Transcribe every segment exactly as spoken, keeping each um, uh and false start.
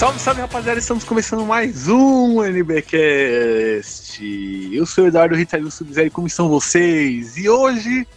Salve, salve, rapaziada, estamos começando mais um N B cast. Eu sou o Eduardo Ritalino Sub-Zero, como estão vocês? E hoje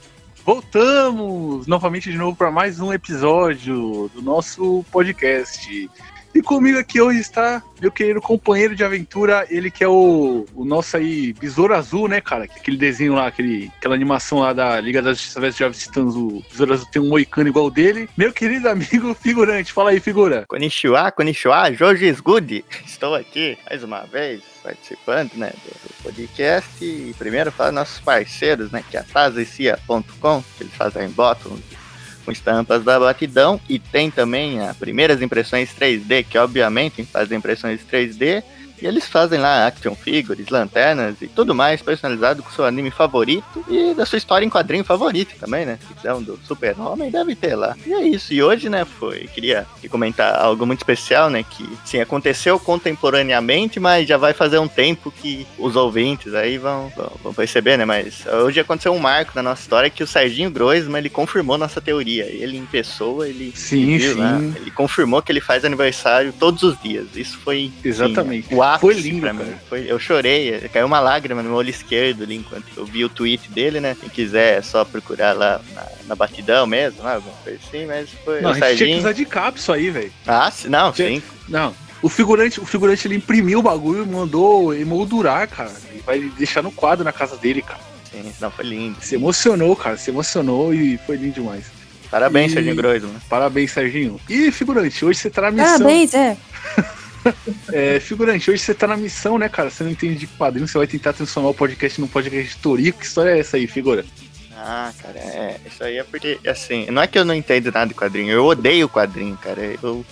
voltamos novamente de novo para mais um episódio do nosso podcast. E comigo aqui hoje está meu querido companheiro de aventura, ele que é o, o nosso aí Besouro Azul, né, cara? Aquele desenho lá, aquele, aquela animação lá da Liga da Justiça versus. Jovens Titãs, o Besouro Azul tem um moicano igual o dele. Meu querido amigo figurante, fala aí, figura. Konnichiwa, konnichiwa, Jorge Sgudi. Estou aqui mais uma vez participando, né, do podcast. E primeiro para nossos parceiros, né, que é a taza e cia ponto com, que eles fazem bottom com estampas da batidão, e tem também as primeiras impressões três D, que obviamente fazem impressões três D, e eles fazem lá action figures, lanternas e tudo mais personalizado com seu anime favorito e da sua história em quadrinho favorito também, né? Se quiser um do Super-Homem, deve ter lá. E é isso, e hoje, né, foi, queria comentar algo muito especial, né, que, sim, aconteceu contemporaneamente, mas já vai fazer um tempo que os ouvintes aí vão, vão, vão perceber, né, mas hoje aconteceu um marco na nossa história que o Serginho Groes, ele confirmou nossa teoria, ele em pessoa, ele... Sim, viu, sim. Né? Ele confirmou que ele faz aniversário todos os dias, isso foi... Exatamente. Sim, foi lindo, cara. Foi, eu chorei, caiu uma lágrima no meu olho esquerdo ali enquanto eu vi o tweet dele, né? Quem quiser é só procurar lá na, na batidão mesmo, lá, alguma coisa assim, mas foi... Não, a gente tinha que usar de capa isso aí, velho. Ah, não, sim. Não, o figurante, o figurante ele imprimiu o bagulho, mandou emoldurar, cara. Ele vai deixar no quadro na casa dele, cara. Sim, não, foi lindo. Se emocionou, cara, se emocionou e foi lindo demais. Parabéns, e... Serginho Groes, mano. Parabéns, Serginho. E, figurante, hoje você terá a missão... Parabéns, é... É, figurante, hoje você tá na missão, né, cara? Você não entende de quadrinho, você vai tentar transformar o podcast num podcast de Toriko. Que história é essa aí, figura? Ah, cara, é, isso aí é porque, assim, não é que eu não entendo nada de quadrinho, eu odeio quadrinho, cara. Eu,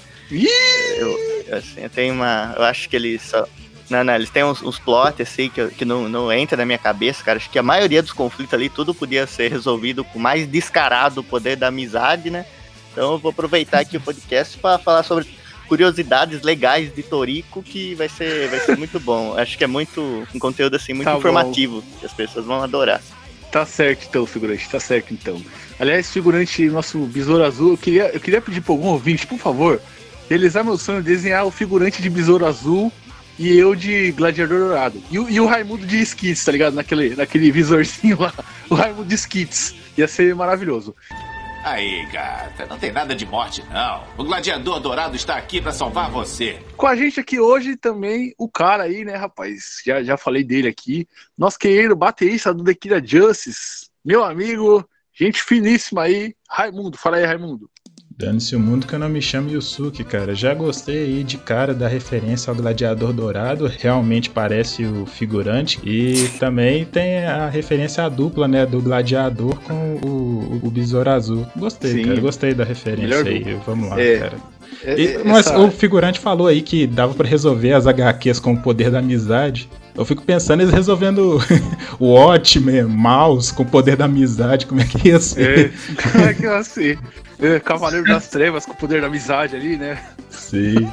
eu, assim, eu tenho uma, eu acho que ele só... Não, não, eles têm uns, uns plots, assim, que, que não, não entra na minha cabeça, cara. Acho que a maioria dos conflitos ali, tudo podia ser resolvido com o mais descarado poder da amizade, né? Então eu vou aproveitar aqui o podcast pra falar sobre... curiosidades legais de Toriko, que vai ser, vai ser muito bom. Acho que é muito um conteúdo assim muito tá informativo, bom. Que as pessoas vão adorar. Tá certo então, figurante, tá certo então. Aliás, figurante, nosso Besouro Azul, eu queria, eu queria pedir pra algum ouvinte, por favor, realizar meu sonho de desenhar o figurante de Besouro Azul e eu de Gladiador Dourado. E, e o Raimundo de Skits, tá ligado? Naquele, naquele visorzinho lá, o Raimundo de Skits. Ia ser maravilhoso. Aí, gata, não tem nada de morte, não. O Gladiador Dourado está aqui para salvar você. Com a gente aqui hoje também, o cara aí, né, rapaz? Já, já falei dele aqui. Nosso querido baterista do The Kid Justice. Meu amigo, gente finíssima aí. Raimundo, fala aí, Raimundo. Dane-se o mundo que eu não me chamo Yusuke, cara. Já gostei aí de cara da referência ao Gladiador Dourado. Realmente parece o figurante. E também tem a referência à dupla, né? Do Gladiador com o, o Besouro Azul. Gostei, sim, cara. Gostei da referência. Melhor aí. Dupla. Vamos lá, é, cara. É, é, e, mas essa... o figurante falou aí que dava pra resolver as agá quês com o poder da amizade. Eu fico pensando eles resolvendo o Watchmen, Mouse, com o poder da amizade. Como é que ia ser? É, como é que ia ser? É, Cavaleiro das Trevas com o poder da amizade ali, né? Sim.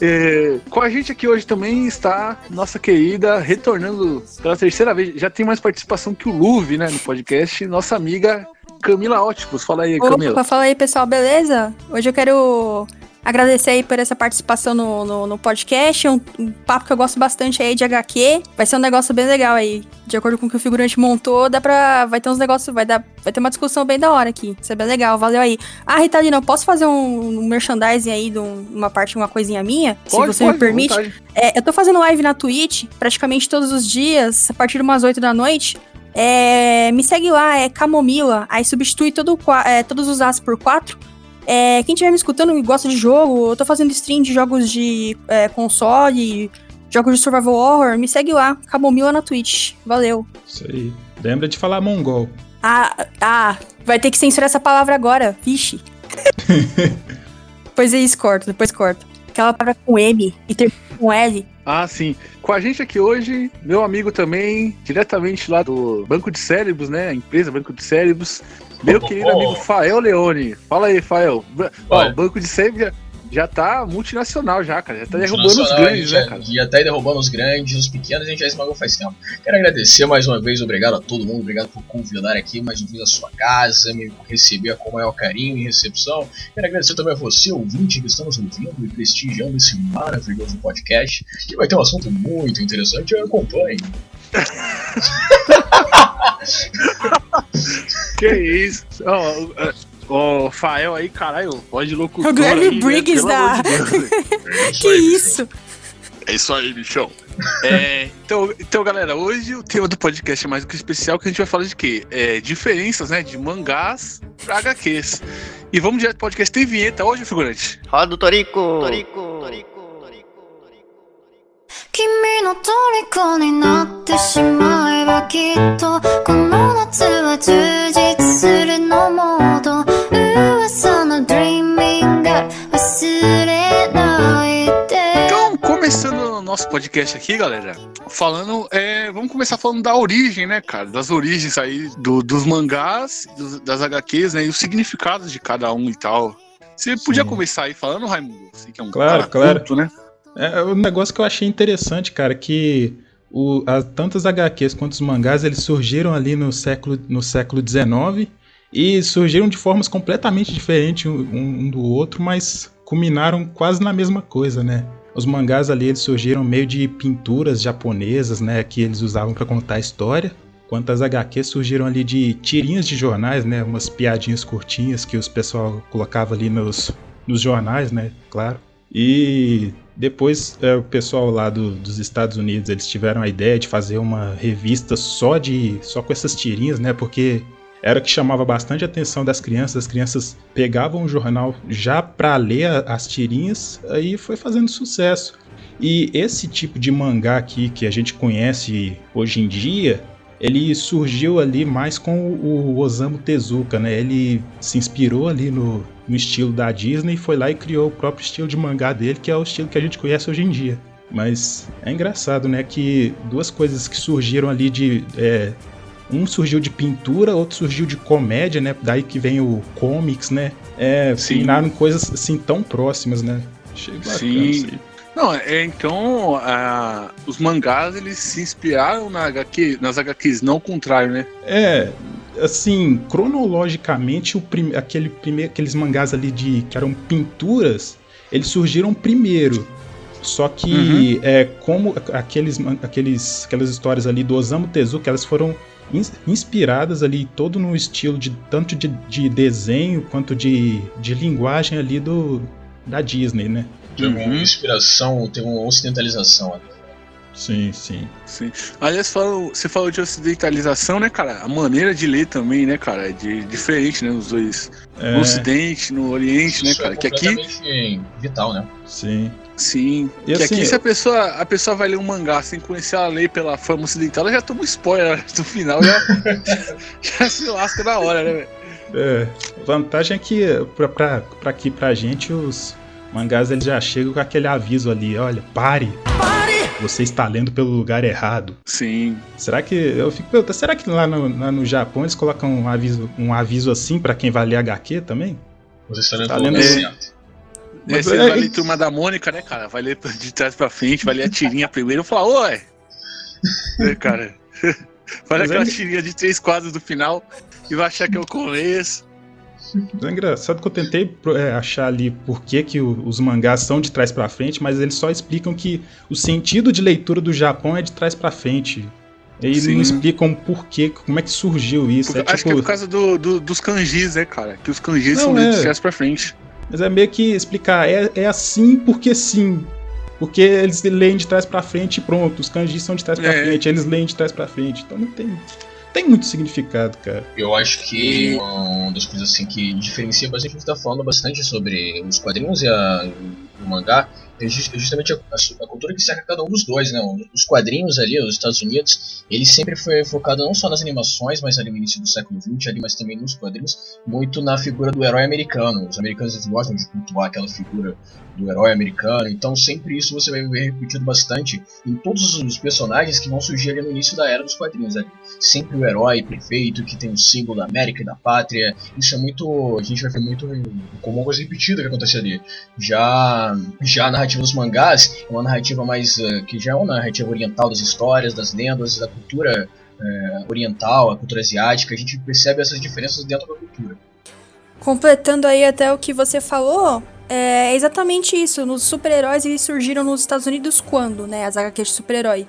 É, com a gente aqui hoje também está nossa querida, retornando pela terceira vez, já tem mais participação que o Luve, né, no podcast, nossa amiga Camila Ótipos. Fala aí, Camila. Opa, fala aí, pessoal, beleza? Hoje eu quero... agradecer aí por essa participação no, no, no podcast, um, um papo que eu gosto bastante aí de agá quê, vai ser um negócio bem legal aí, de acordo com o que o figurante montou, dá pra, vai ter uns negócios, vai dar, vai ter uma discussão bem da hora aqui, isso é bem legal, valeu aí. Ah, Ritalina, eu posso fazer um, um merchandising aí, de um, uma parte, uma coisinha minha? Pode, se você pode, me permite. É, eu tô fazendo live na Twitch, praticamente todos os dias, a partir de umas oito da noite. É, me segue lá, é Camomila, aí substitui todo, é, todos os as por quatro. É, quem estiver me escutando e gosta de jogo, eu tô fazendo stream de jogos de é, console, jogos de survival horror, me segue lá, Cabomila na Twitch, valeu. Isso aí, lembra de falar mongol. Ah, ah, vai ter que censurar essa palavra agora, vixe. Depois é isso, corto, depois corto. Aquela palavra com M e termina com L. Ah, sim. Com a gente aqui hoje, meu amigo também, diretamente lá do Banco de Cérebros, né, a empresa Banco de Cérebros, meu querido oh, oh. amigo Fael Leone. Fala aí, Fael. Ó, Banco de Cérebros, já tá multinacional já, cara. Já tá derrubando os grandes, já, né, cara? Já tá aí derrubando os grandes, os pequenos a gente já esmagou faz tempo. Quero agradecer mais uma vez, obrigado a todo mundo, obrigado por convidar aqui mais uma vez a sua casa, me receber com o maior carinho e recepção. Quero agradecer também a você, ouvinte, que estamos ouvindo e prestigiando esse maravilhoso podcast, que vai ter um assunto muito interessante, eu acompanho. Que isso? Oh, oh, oh, Fael aí, caralho, pode locutor. O Guilherme Briggs, né? Da... É que aí, isso? Bichão. É isso aí, bichão. É, então, então, galera, hoje o tema do podcast é mais do que especial, que a gente vai falar de quê? É, diferenças, né, de mangás pra H Qs. E vamos direto pro podcast. Tem vinheta hoje, figurante? Roda o Toriko! Toriko! Toriko! 君の虜になってしまえばきっとこの夏は充実するのもと噂のドリーミング忘れないで Começando o nosso podcast aqui, galera, falando, é, vamos começar falando da origem, né, cara, das origens aí do, dos mangás, dos, das H Qs, né, e os significados de cada um e tal. Você podia Sim. começar aí falando, Raimundo? Você que é um claro, cara culto, claro. Né? É um negócio que eu achei interessante, cara, que o, a, tantas H Qs quanto os mangás, eles surgiram ali no século, no século dezenove e surgiram de formas completamente diferentes um, um do outro, mas culminaram quase na mesma coisa, né? Os mangás ali, eles surgiram meio de pinturas japonesas, né, que eles usavam para contar a história, quanto as H Qs surgiram ali de tirinhas de jornais, né, umas piadinhas curtinhas que o pessoal colocava ali nos, nos jornais, né, claro. E depois é, o pessoal lá do, dos Estados Unidos, eles tiveram a ideia de fazer uma revista só, de, só com essas tirinhas, né, porque era o que chamava bastante a atenção das crianças. As crianças pegavam o jornal já para ler as tirinhas, aí foi fazendo sucesso. E esse tipo de mangá aqui que a gente conhece hoje em dia, ele surgiu ali mais com o Osamu Tezuka, né? Ele se inspirou ali no, no estilo da Disney e foi lá e criou o próprio estilo de mangá dele, que é o estilo que a gente conhece hoje em dia. Mas é engraçado, né, que duas coisas que surgiram ali de... É, um surgiu de pintura, outro surgiu de comédia, né? Daí que vem o comics, né? É, combinaram coisas assim tão próximas, né? Achei bacana. Sim. Isso aí. Não, é, então, a, os mangás, eles se inspiraram na H Q, nas H Qs, não o contrário, né? É, assim, cronologicamente, o prim, aquele primeiro, aqueles mangás ali de, que eram pinturas, eles surgiram primeiro. Só que, uhum. é, como aqueles, aqueles, aquelas histórias ali do Osamu Tezuka, elas foram inspiradas ali todo no estilo de tanto de, de desenho quanto de, de linguagem ali do, da Disney, né? Tem uma inspiração, tem uma ocidentalização ali. Sim, sim. sim. Aliás, falou, você falou de ocidentalização, né, cara? A maneira de ler também, né, cara? É de, diferente, né, nos dois. É. No Ocidente, no Oriente, né, cara? É completamente que aqui... vital, né? Sim. Sim. E que assim, aqui, se a pessoa, a pessoa vai ler um mangá sem conhecer a lei pela fama ocidental, ela já toma um spoiler do final, já, já se lasca na hora, né, velho? É. A vantagem é que, pra, pra, pra aqui, pra gente, os mangás, eles já chegam com aquele aviso ali: olha, pare! Pare! Você está lendo pelo lugar errado. Sim. Será que... Eu fico perguntando, será que lá no, lá no Japão eles colocam um aviso, um aviso assim pra quem vai ler H Q também? Você está lendo, tá lendo pelo lugar certo. Mas você é, vai ler Turma da Mônica, né, cara? Vai ler de trás pra frente, vai ler a tirinha primeiro e falar, oi! É, cara. Vai ler aquela é... tirinha de três quadros do final e vai achar que é o começo. É engraçado que eu tentei é, achar ali por que, que os mangás são de trás pra frente, mas eles só explicam que o sentido de leitura do Japão é de trás pra frente. Eles Sim. não explicam por que, como é que surgiu isso. Por, é, acho tipo... que é por causa do, do, dos kanjis, né, cara? Que os kanjis não, são é... de trás pra frente. Mas é meio que explicar, é, é assim porque sim. Porque eles leem de trás pra frente e pronto, os kanjis são de trás pra é. frente, eles leem de trás pra frente, então não tem... tem muito significado, cara. Eu acho que uma das coisas assim que diferencia bastante, a gente tá falando bastante sobre os quadrinhos e a, o mangá, é justamente a, a, a cultura que cerca cada um dos dois, né? Os quadrinhos ali, os Estados Unidos, ele sempre foi focado não só nas animações, mas ali no início do século vinte, ali, mas também nos quadrinhos, muito na figura do herói americano. Os americanos gostam de cultuar aquela figura do herói americano, então sempre isso você vai ver repetido bastante em todos os personagens que vão surgir ali no início da era dos quadrinhos. Ali. Sempre o herói perfeito, que tem o símbolo da América e da pátria, isso é muito, a gente vai ver muito como uma coisa repetida que acontece ali. Já, já a narrativa dos mangás é uma narrativa mais, uh, que já é uma narrativa oriental das histórias, das lendas, da cultura uh, oriental, a cultura asiática, a gente percebe essas diferenças dentro da cultura. Completando aí até o que você falou, é exatamente isso, os super-heróis eles surgiram nos Estados Unidos quando, né, as agá quês de super-herói?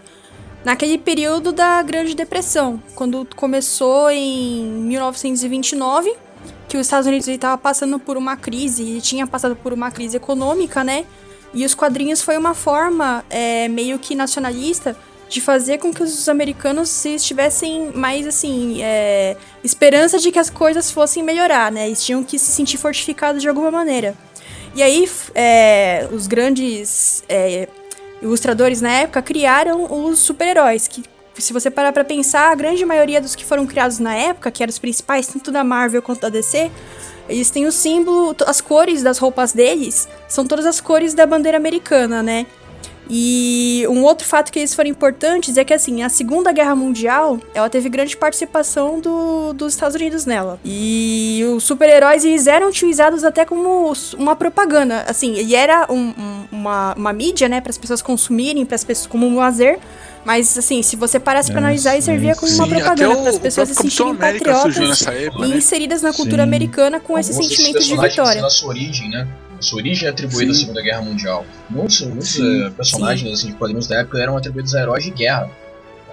Naquele período da Grande Depressão, quando começou em mil novecentos e vinte e nove, que os Estados Unidos estava passando por uma crise, ele tinha passado por uma crise econômica, né? E os quadrinhos foi uma forma é, meio que nacionalista de fazer com que os americanos estivessem mais, assim, é, esperança de que as coisas fossem melhorar, né? Eles tinham que se sentir fortificados de alguma maneira. E aí, é, os grandes... É, ilustradores na época criaram os super-heróis, que se você parar pra pensar, a grande maioria dos que foram criados na época, que eram os principais, tanto da Marvel quanto da D C, eles têm o símbolo, as cores das roupas deles são todas as cores da bandeira americana, né? E um outro fato que eles foram importantes é que, assim, a Segunda Guerra Mundial, ela teve grande participação do, dos Estados Unidos nela. E os super-heróis, eles eram utilizados até como uma propaganda, assim, e era um, um, uma, uma mídia, né, para as pessoas consumirem, para as pessoas como um lazer. Mas, assim, se você parasse pra analisar, ele servia como uma propaganda para as pessoas se sentirem patriotas época, e inseridas na cultura sim. americana com alguns esse sentimento de vitória. Na sua origem, né? Sua origem é atribuída sim. à Segunda Guerra Mundial. Muitos, muitos sim, personagens assim, de quadrinhos da época eram atribuídos a heróis de guerra.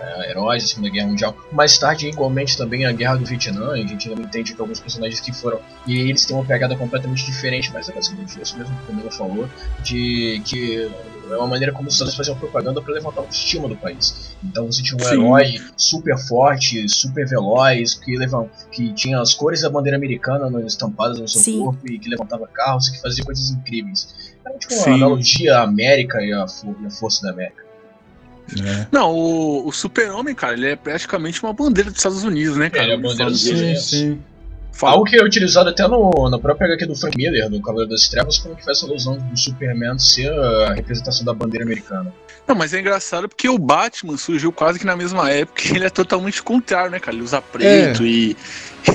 É, heróis da Segunda Guerra Mundial. Mais tarde, igualmente, também a Guerra do Vietnã. A gente ainda entende que alguns personagens que foram... E eles têm uma pegada completamente diferente. Mas é basicamente isso mesmo que o Camila falou. De que... É uma maneira como os Estados faziam propaganda para levantar a autoestima do país. Então você tinha um Sim. herói super forte, super veloz, que, levava, que tinha as cores da bandeira americana estampadas no seu Sim. corpo e que levantava carros e que fazia coisas incríveis. Era tipo uma Sim. analogia à América e à, fo- e à força da América. É. Não, o, o Super-Homem, cara, ele é praticamente uma bandeira dos Estados Unidos, né, cara? Ele é a bandeira dos Estados Unidos. Sim, sim. Algo que é utilizado até no, na própria agá quê do Frank Miller, do Cavaleiro das Trevas, como que faz essa alusão do Superman ser a representação da bandeira americana. Não, mas é engraçado porque o Batman surgiu quase que na mesma época e ele é totalmente contrário, né, cara? Ele usa preto é. e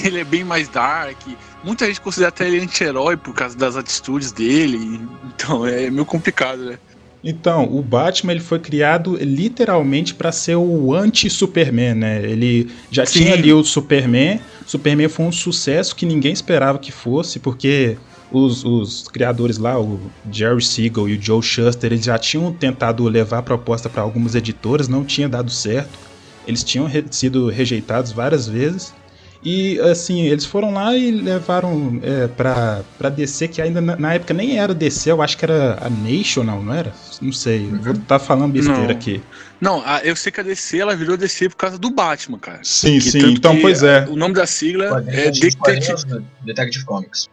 ele é bem mais dark. Muita gente considera até ele anti-herói por causa das atitudes dele, então é meio complicado, né? Então, o Batman ele foi criado literalmente para ser o anti-Superman, né? Ele já Sim. tinha ali o Superman. Superman foi um sucesso que ninguém esperava que fosse, porque os, os criadores lá, o Jerry Siegel e o Joe Shuster, eles já tinham tentado levar a proposta para algumas editoras, não tinha dado certo. Eles tinham re- sido rejeitados várias vezes. E, assim, eles foram lá e levaram é, pra, pra D C, que ainda na, na época nem era D C, eu acho que era a National, não era? Não sei, eu vou estar tá falando besteira não. aqui. Não, a, eu sei que a D C, ela virou D C por causa do Batman, cara. Sim, que, sim, então pois é. O nome da sigla é, é Detective, Detective Comics.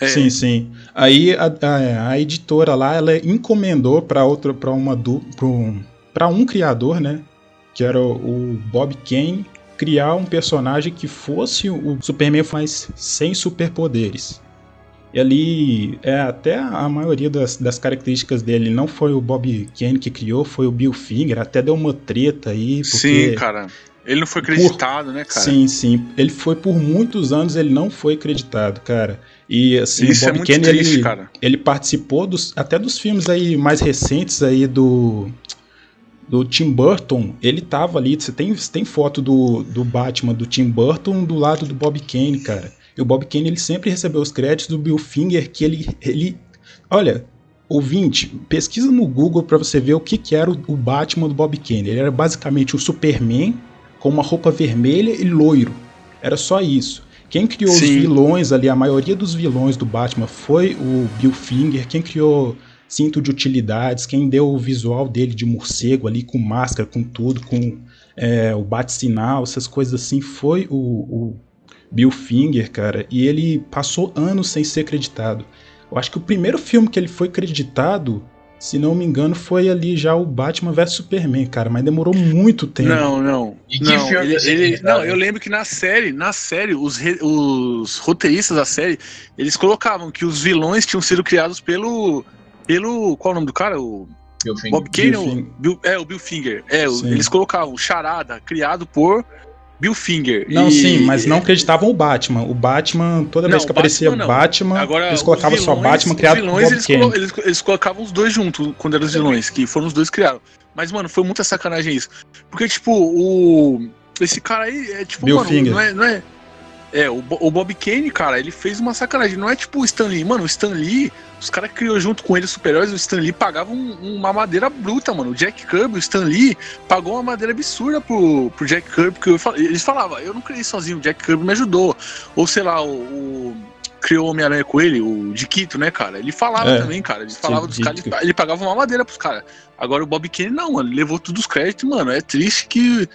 É. Sim, sim. Aí a, a, a editora lá, ela encomendou pra, outro, pra, uma du, pra, um, pra um criador, né, que era o, o Bob Kane, criar um personagem que fosse o Superman, mas sem superpoderes. E ali, é, até a maioria das, das características dele não foi o Bob Kane que criou, foi o Bill Finger, até deu uma treta aí. Porque sim, cara. Ele não foi creditado, por... né, cara? Sim, sim. Ele foi por muitos anos, ele não foi creditado, cara. E assim, isso o Bob é muito Kane, triste, ele, cara. Ele participou dos, até dos filmes aí mais recentes aí do... do Tim Burton, ele tava ali, você tem, tem foto do, do Batman do Tim Burton do lado do Bob Kane, cara. E o Bob Kane, ele sempre recebeu os créditos do Bill Finger, que ele, ele... Olha, ouvinte, pesquisa no Google pra você ver o que que era o, o Batman do Bob Kane. Ele era basicamente o Superman com uma roupa vermelha e loiro. Era só isso. Quem criou Sim. os vilões ali, a maioria dos vilões do Batman foi o Bill Finger, quem criou... cinto de utilidades, quem deu o visual dele de morcego ali, com máscara, com tudo, com é, o bate-sinal, essas coisas assim, foi o, o Bill Finger, cara, e ele passou anos sem ser creditado. Eu acho que o primeiro filme que ele foi creditado, Se não me engano, foi ali já o Batman versus Superman, cara, mas demorou muito tempo. Não, não. E que não, filme ele, ele, não, eu lembro que na série, na série, os, re, os roteiristas da série, eles colocavam que os vilões tinham sido criados pelo. pelo. Qual é o nome do cara? O Bill Finger. Bob Kane, Bill o, Bill, é, o Bill Finger. É, o, eles colocavam Charada, criado por Bill Finger. Não, e... sim, mas não acreditavam o Batman. O Batman, toda vez não, que aparecia Batman, Batman agora, eles colocavam vilões, só Batman criado por Bob eles, Kane. Eles, eles colocavam os dois juntos quando eram os vilões, que foram os dois criados. Mas, mano, foi muita sacanagem isso. Porque, tipo, o... esse cara aí é, tipo, Bill mano, Finger. não é... Não é... É, o, o Bob Kane, cara, ele fez uma sacanagem. Não é tipo o Stan Lee. Mano, o Stan Lee, os caras criou junto com ele os super-heróis. O Stan Lee pagava um, uma madeira bruta, mano. O Jack Kirby, o Stan Lee, pagou uma madeira absurda pro, pro Jack Kirby. Porque eu, eles falavam, eu não criei sozinho, o Jack Kirby me ajudou. Ou sei lá, o, o criou o Homem-Aranha com ele, o Diquito, né, cara? Ele falava é, também, cara. Ele falava dos caras, ele, ele pagava uma madeira pros caras. Agora o Bob Kane não, mano. Ele levou todos os créditos, mano. É triste que...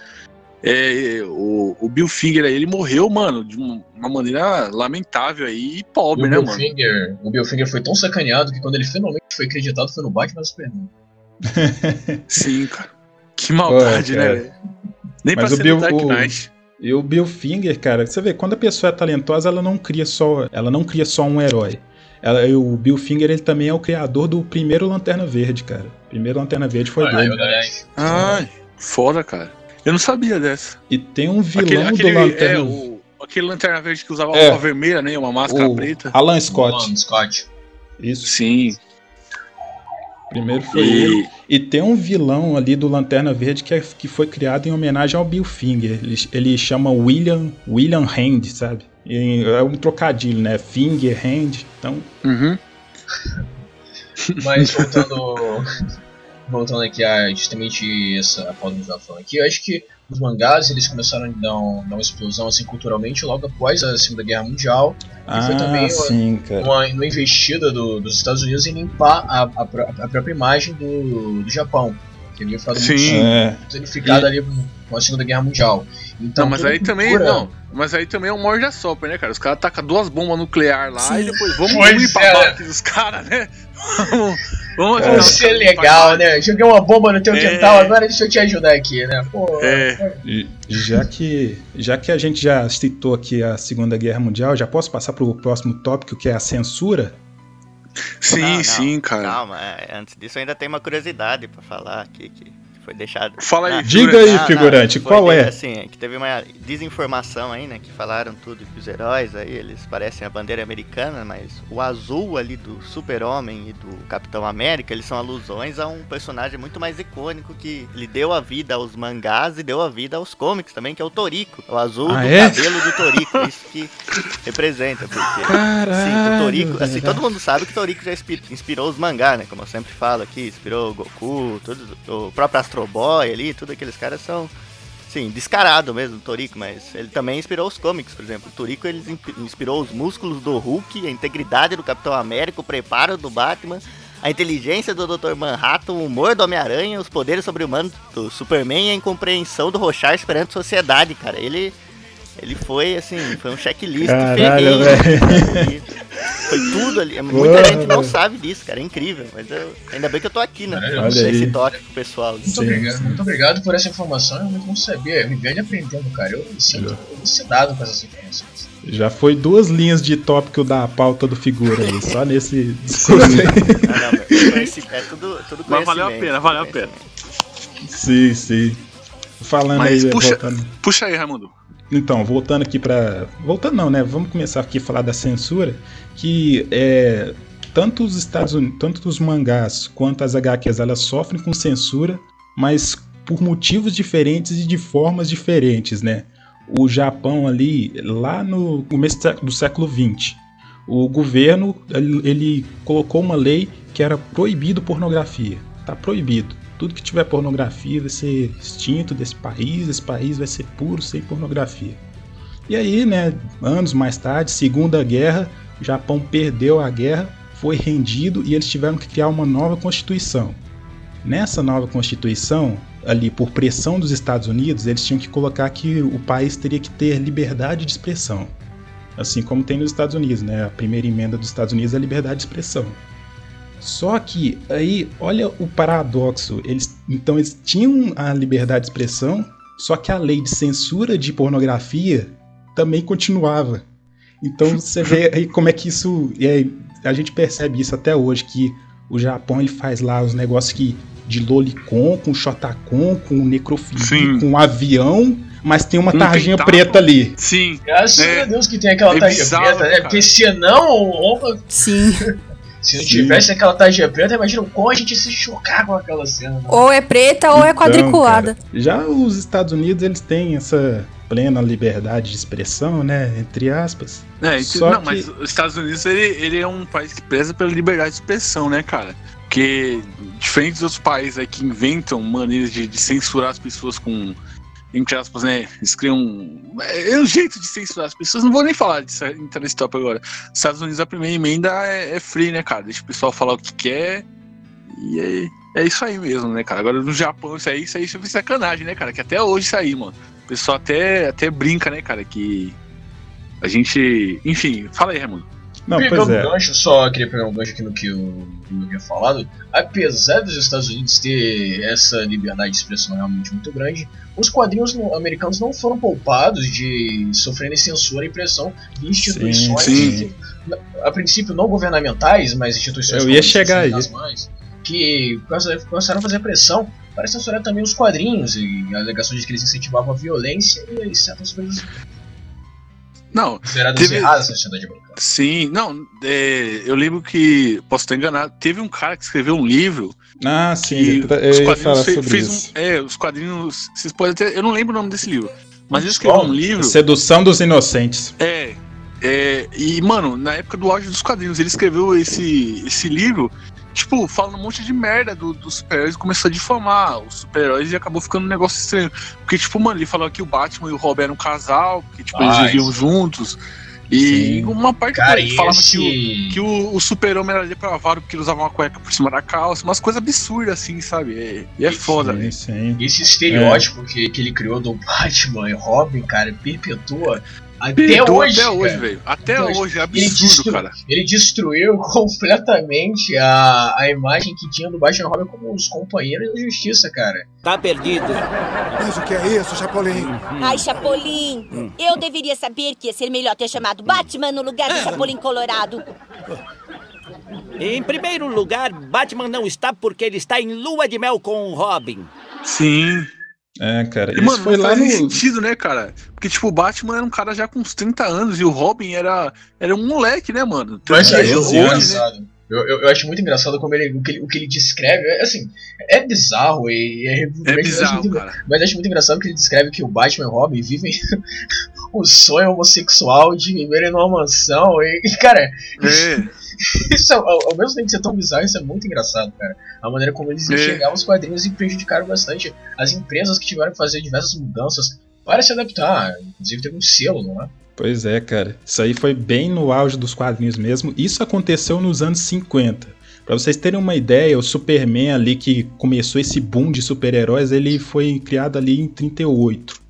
É, o, o Bill Finger aí, ele morreu, mano, de uma maneira lamentável aí e pobre, e né, Bill mano? Finger, o Bill Finger foi tão sacaneado que quando ele finalmente foi acreditado foi no Batman Superman. Sim, cara. Que maldade, Pô, cara. né? Nem Mas pra ser Bill, Dark Knight. O, e o Bill Finger, cara, você vê, quando a pessoa é talentosa, ela não cria só, ela não cria só um herói. Ela, o Bill Finger, ele também é o criador do primeiro Lanterna Verde, cara. O primeiro Lanterna Verde foi dele. Ah, foda, cara. Eu não sabia dessa. E tem um vilão aquele, aquele, do Lanterna... É, o, aquele Lanterna Verde que usava é. uma vermelha, né? Uma máscara o preta. Alan Scott. Alan Scott. Isso. Sim. Primeiro foi e... ele. E tem um vilão ali do Lanterna Verde que, é, que foi criado em homenagem ao Bill Finger. Ele, ele chama William, William Hand, sabe? E é um trocadilho, né? Finger, Hand. Então... Uhum. Mas voltando... voltando aqui a justamente essa pauta que eu estava falando aqui, eu acho que os mangás eles começaram a dar, um, dar uma explosão assim, culturalmente logo após a Segunda Guerra Mundial, ah, e foi também sim, uma, uma, uma investida do, dos Estados Unidos em limpar a, a, a própria imagem do, do Japão, que ele foi danificado é. ali com a Segunda Guerra Mundial. Então, não, mas aí cultura... também não, mas aí também é um morde a sopa, né, cara? Os caras tacam duas bombas nucleares lá sim. e depois vamos pois limpar é. a barca dos caras, né? Vamos ajudar. Isso é legal, né? Joguei uma bomba no teu é. quintal, agora deixa eu te ajudar aqui, né? Pô, é. já, que, já que a gente já citou aqui a Segunda Guerra Mundial, já posso passar pro próximo tópico, que é a censura? Sim, não, não, sim, cara. Calma, antes disso ainda tem uma curiosidade pra falar aqui, que foi deixado... Fala aí, na, diga aí, na, figurante, na, qual é? Assim, que teve uma desinformação aí, né, que falaram tudo que os heróis aí, eles parecem a bandeira americana, mas o azul ali do Super-Homem e do Capitão América, eles são alusões a um personagem muito mais icônico que ele deu a vida aos mangás e deu a vida aos comics também, que é o Toriko, o azul ah, do é? cabelo do Toriko, isso que representa, porque... Caralho, sim, o Toriko, assim, todo mundo sabe que o Toriko já inspirou os mangás, né, como eu sempre falo aqui, inspirou o Goku, tudo, o próprio Astro Boy ali, tudo aqueles caras são assim, descarado mesmo, o Toriko, mas ele também inspirou os comics, por exemplo, o Toriko ele inspirou os músculos do Hulk, a integridade do Capitão América, o preparo do Batman, a inteligência do doutor Manhattan, o humor do Homem-Aranha, os poderes sobre-humanos do Superman e a incompreensão do Rochard perante a sociedade, cara, ele... Ele foi, assim, foi um checklist ferreiro. Né? Foi tudo ali. Muita gente não sabe disso, cara. É incrível. Mas eu, ainda bem que eu tô aqui, né? Esse toque pro pessoal. Muito, sim, obrigado, sim. muito obrigado por essa informação. Eu não sabia. Eu me venho aprendendo, cara. Eu me sinto elucidado com essas informações. Já foi duas linhas de tópico da pauta do figura aí. Só nesse discurso aí. Não, não, é tudo, tudo conhecimento. Mas valeu a pena, valeu a pena. Sim, sim. Falando mas aí, puxa, puxa aí, Raimundo. Então, voltando aqui para... Voltando não, né? Vamos começar aqui a falar da censura, que é... Tanto os Estados Unidos, tanto os mangás quanto as agá quês, elas sofrem com censura, mas por motivos diferentes e de formas diferentes, né? O Japão ali, lá no começo do século vinte, o governo, ele colocou uma lei que era proibido pornografia. Tá proibido. Tudo que tiver pornografia vai ser extinto desse país, esse país vai ser puro, sem pornografia. E aí, né, anos mais tarde, Segunda Guerra, o Japão perdeu a guerra, foi rendido e eles tiveram que criar uma nova Constituição. Nessa nova Constituição, ali por pressão dos Estados Unidos, eles tinham que colocar que o país teria que ter liberdade de expressão. Assim como tem nos Estados Unidos, né? A primeira emenda dos Estados Unidos é a liberdade de expressão. Só que aí, olha o paradoxo, eles, então eles tinham a liberdade de expressão, só que a lei de censura de pornografia também continuava. Então você vê aí como é que isso, e aí, a gente percebe isso até hoje, que o Japão ele faz lá os negócios que, de lolicon, com shotacon, com necrofilia, sim, com avião, mas tem uma um tarjinha pintal preta ali. Sim. Graças é, a Deus que tem aquela é tarjinha bizarro, preta, né? Cara. Porque senão, opa... Sim. Se não tivesse sim, aquela tarja preta, imagina como a gente se chocar com aquela cena. Mano. Ou é preta ou então, é quadriculada. Cara, já os Estados Unidos, eles têm essa plena liberdade de expressão, né? Entre aspas. É, Só não, que... mas os Estados Unidos, ele, ele é um país que preza pela liberdade de expressão, né, cara? Porque, diferente dos países aí que inventam maneiras de, de censurar as pessoas com... entre aspas, né, eles criam um, é um jeito de censurar as pessoas, não vou nem falar disso, entrar nesse top agora. Nos Estados Unidos a primeira emenda é, é free, né, cara, deixa o pessoal falar o que quer e é, é isso aí mesmo, né, cara. Agora no Japão isso aí, isso aí foi sacanagem, né, cara, que até hoje isso aí, mano, o pessoal até, até brinca, né, cara, que a gente, enfim, fala aí, Raimundo. Não, pois é. Um gancho, só queria pegar um gancho aqui no que eu tinha falado. Apesar dos Estados Unidos ter essa liberdade de expressão realmente muito grande, os quadrinhos americanos não foram poupados de sofrerem censura e pressão de instituições, sim, sim, que, a princípio não governamentais, mas instituições eu ia chegar aí, que começaram a fazer pressão para censurar também os quadrinhos e alegações de que eles incentivavam a violência e certas coisas. Não, teve... erradas, sim, não, é, eu lembro que, posso estar enganado, teve um cara que escreveu um livro. Ah, sim, eu ia falar fe, sobre fez isso. Um, é, os quadrinhos, vocês podem até, eu não lembro o nome desse livro, mas ele escreveu oh, um livro... Sedução dos Inocentes. É, é, e mano, na época do auge dos quadrinhos, ele escreveu esse, esse livro, tipo, falando um monte de merda dos do super-heróis, começou a difamar os super-heróis e acabou ficando um negócio estranho. Porque, tipo, mano, ele falou que o Batman e o Robin eram um casal, porque, tipo, nice, eles viviam juntos. E sim, uma parte cara, dele falava esse... que, o, que o, o super-homem era depravado porque ele usava uma cueca por cima da calça, umas coisas absurdas, assim, sabe? É, e é sim, foda, né? Esse estereótipo é. que, que ele criou do Batman e Robin, cara, perpetua... Até hoje, até hoje, velho. Até, até hoje, é absurdo, ele destru... cara. Ele destruiu completamente a, a imagem que tinha do Batman Robin como os companheiros da justiça, cara. Tá perdido. Mas o que é isso, Chapolin? Ai, Chapolin, hum. eu deveria saber que ia ser melhor ter chamado Batman no lugar do é. Chapolin Colorado. Em primeiro lugar, Batman não está porque ele está em lua de mel com o Robin. Sim. É, cara, isso mano, foi lá no... sentido, né, cara? Porque, tipo, o Batman era um cara já com uns trinta anos e o Robin era, era um moleque, né, mano? Eu acho, é hoje, engraçado. Né? Eu, eu, eu acho muito engraçado como ele, o, que ele, o que ele descreve. Assim, é bizarro e é, é mas bizarro, muito, cara. Mas acho muito engraçado que ele descreve que o Batman e o Robin vivem o sonho homossexual de viverem numa mansão. E, cara, é. isso, ao, ao mesmo tempo que é tão bizarro, isso é muito engraçado, cara. A maneira como eles enxergavam é. os quadrinhos e prejudicaram bastante as empresas que tiveram que fazer diversas mudanças para se adaptar. Inclusive teve um selo, não é? Pois é, cara. Isso aí foi bem no auge dos quadrinhos mesmo. Isso aconteceu nos anos cinquenta. Pra vocês terem uma ideia, o Superman ali que começou esse boom de super-heróis, ele foi criado ali em trinta e oito.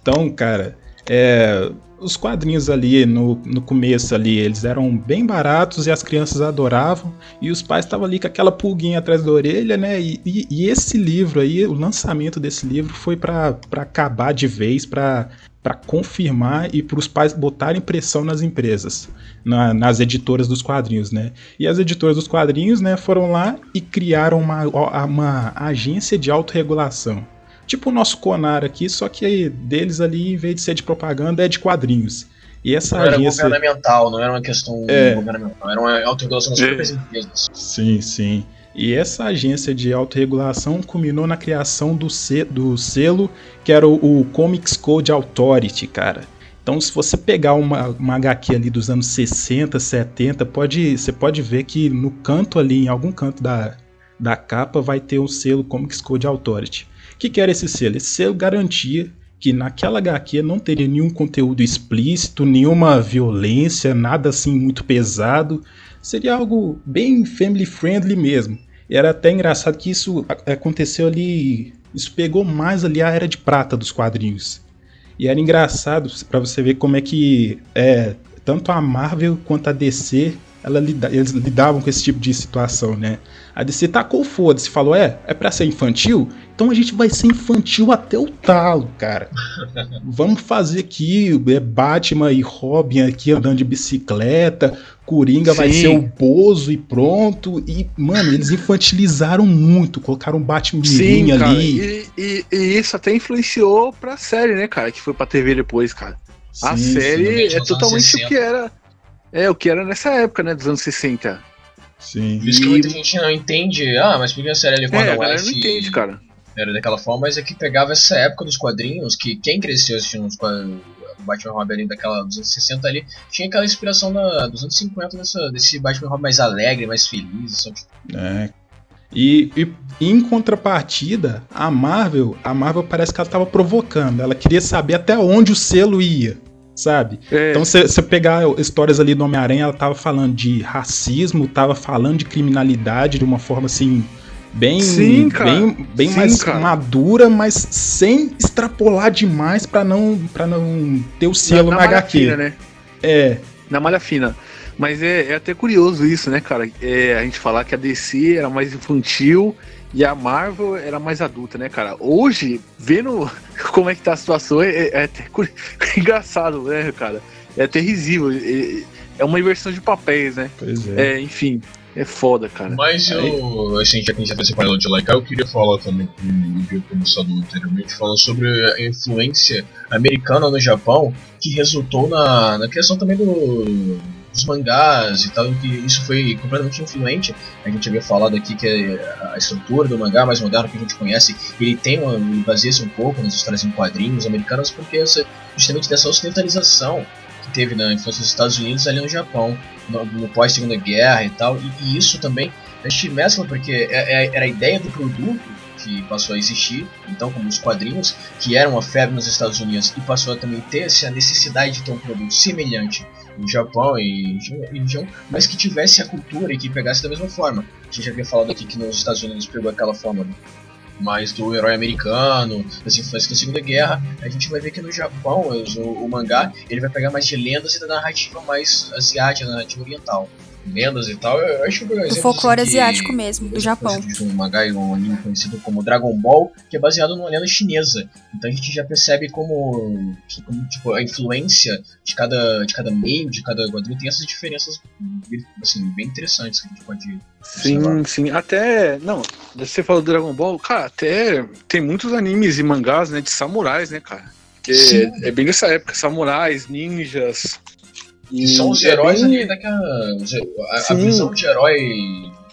Então, cara, é... os quadrinhos ali no, no começo ali, eles eram bem baratos e as crianças adoravam e os pais estavam ali com aquela pulguinha atrás da orelha, né, e, e, e esse livro aí, o lançamento desse livro foi pra, pra acabar de vez, pra, pra confirmar e pros pais botarem pressão nas empresas, na, nas editoras dos quadrinhos, né, e as editoras dos quadrinhos, né, foram lá e criaram uma, uma agência de autorregulação. Tipo o nosso Conar aqui, só que deles ali, em vez de ser de propaganda, é de quadrinhos. E essa não agência... era governamental, não era uma questão é. governamental, era uma autorregulação das próprias empresas. Sim, sim. E essa agência de autorregulação culminou na criação do, ce... do selo, que era o, o Comics Code Authority, cara. Então, se você pegar uma, uma H Q ali dos anos sessenta, setenta, pode, você pode ver que no canto ali, em algum canto da, da capa, vai ter o selo Comics Code Authority. O que, que era esse selo? Esse selo garantia que naquela H Q não teria nenhum conteúdo explícito, nenhuma violência, nada assim muito pesado. Seria algo bem family friendly mesmo. E era até engraçado que isso aconteceu ali, isso pegou mais ali a era de prata dos quadrinhos. E era engraçado para você ver como é que é, tanto a Marvel quanto a D C ela lida, eles lidavam com esse tipo de situação, né? A D C tacou foda-se, falou, é, é pra ser infantil? Então a gente vai ser infantil até o talo, cara. Vamos fazer aqui Batman e Robin aqui andando de bicicleta, Coringa Sim. vai ser o Bozo e pronto. E, mano, eles infantilizaram muito, colocaram um Batman Sim, cara, ali. E, e, e isso até influenciou pra série, né, cara, que foi pra T V depois, cara. Sim, a série é totalmente o que era... É, o que era nessa época, né, dos anos sessenta. Sim. Por isso que muita gente não entende. Ah, mas por que a série Levada West... É, a galera não entende, cara. Era daquela forma, mas é que pegava essa época dos quadrinhos, que quem cresceu assistindo os quadrinhos, Batman e Robin ali, daquela dos anos sessenta ali, tinha aquela inspiração da, dos anos cinquenta dessa, desse Batman e Robin mais alegre, mais feliz, sabe? É. E, e em contrapartida, a Marvel, a Marvel parece que ela tava provocando. Ela queria saber até onde o selo ia. Sabe? É. Então se você pegar histórias ali do Homem-Aranha, ela tava falando de racismo, tava falando de criminalidade de uma forma assim bem, Sim, bem, bem Sim, mais cara. madura, mas sem extrapolar demais pra não, pra não ter o selo na, na, na H Q. Fina, né? É. Na malha fina. Mas é, é até curioso isso, né, cara? É, a gente falar que a D C era mais infantil e a Marvel era mais adulta, né, cara? Hoje, vendo como é que tá a situação, é, é até curi... engraçado, né, cara? É até risível. É, é uma inversão de papéis, né? Pois é. É, enfim, é foda, cara. Mas eu, assim, já que a gente já parou de lá, eu queria falar também, que eu começado anteriormente, falando sobre a influência americana no Japão, que resultou na, na criação também do... dos mangás e tal, em que isso foi completamente influente. A gente havia falado aqui que a estrutura do mangá, mais moderno que a gente conhece, ele tem uma, ele baseia-se um pouco nas histórias em quadrinhos americanas, porque essa, justamente dessa ocidentalização que teve na influência dos Estados Unidos ali no Japão, no, no pós-segunda guerra e tal, e, e isso também a gente mescla, porque é, é, era a ideia do produto que passou a existir, então como os quadrinhos, que eram uma febre nos Estados Unidos, e passou a também ter essa necessidade de ter um produto semelhante no Japão e região, mas que tivesse a cultura e que pegasse da mesma forma. A gente já havia falado aqui que nos Estados Unidos pegou aquela forma mais do herói americano, das influências da Segunda Guerra. A gente vai ver que no Japão o, o mangá ele vai pegar mais de lendas e da narrativa mais asiática, da narrativa oriental. Lendas e tal, eu acho que... O folclore asiático mesmo, do Japão. Um mangá e um anime conhecido como Dragon Ball, que é baseado numa lenda chinesa. Então a gente já percebe como, como tipo, a influência de cada, de cada meio, de cada quadrinho, tem essas diferenças assim, bem interessantes que a gente pode... Sim, observar. Sim. Até... Não, você falou do Dragon Ball, cara, até tem muitos animes e mangás, né, de samurais, né, cara? Porque sim. É bem dessa época, samurais, ninjas... E são os heróis ali, daquela a, a visão de herói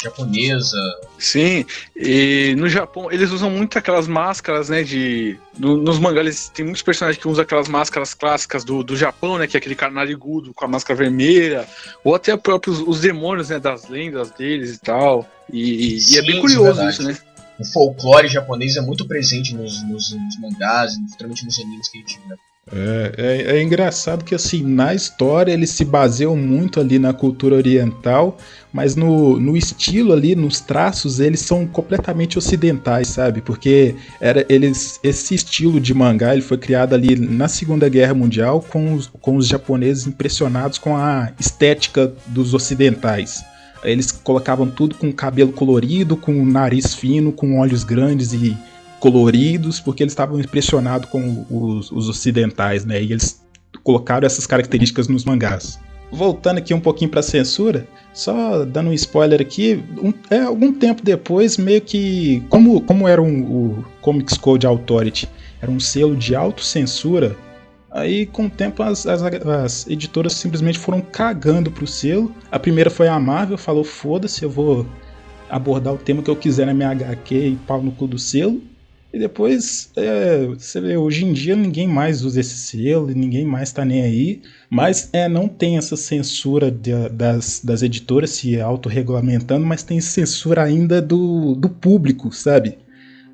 japonesa. Sim, e no Japão eles usam muito aquelas máscaras, né, de... No, nos mangás tem muitos personagens que usam aquelas máscaras clássicas do, do Japão, né, que é aquele cara narigudo com a máscara vermelha, ou até próprios os demônios, né, das lendas deles e tal, e, e, Sim, e é bem curioso é isso, né. O folclore japonês é muito presente nos, nos, nos mangás, principalmente nos animes que a gente vê. É, é, é engraçado que assim, na história eles se baseiam muito ali na cultura oriental, mas no, no estilo ali, nos traços, eles são completamente ocidentais, sabe? Porque era, eles, esse estilo de mangá ele foi criado ali na Segunda Guerra Mundial com os, com os japoneses impressionados com a estética dos ocidentais. Eles colocavam tudo com cabelo colorido, com nariz fino, com olhos grandes e coloridos, porque eles estavam impressionados com os, os ocidentais, né? E eles colocaram essas características nos mangás. Voltando aqui um pouquinho para a censura, só dando um spoiler aqui, um, é, algum tempo depois, meio que... Como, como era um, o Comics Code Authority, era um selo de autocensura, aí com o tempo as, as, as editoras simplesmente foram cagando pro selo. A primeira foi a Marvel, falou, foda-se, eu vou abordar o tema que eu quiser na minha H Q e pau no cu do selo. E depois, é, você vê, hoje em dia ninguém mais usa esse selo, ninguém mais tá nem aí, mas é, não tem essa censura de, das, das editoras se autorregulamentando, mas tem censura ainda do, do público, sabe?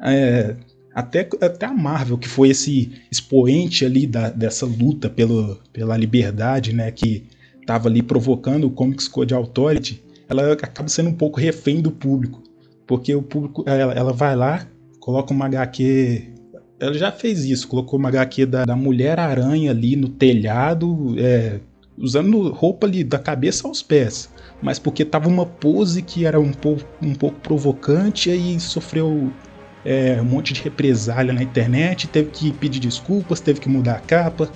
É, até, até a Marvel, que foi esse expoente ali da, dessa luta pelo, pela liberdade, né, que tava ali provocando o Comics Code Authority, ela acaba sendo um pouco refém do público, porque o público, ela, ela vai lá, coloca uma H Q... Ela já fez isso. Colocou uma H Q da, da Mulher-Aranha ali no telhado. É, usando roupa ali da cabeça aos pés, mas porque tava uma pose que era um pouco, um pouco provocante, e aí sofreu é, um monte de represália na internet, teve que pedir desculpas, teve que mudar a capa.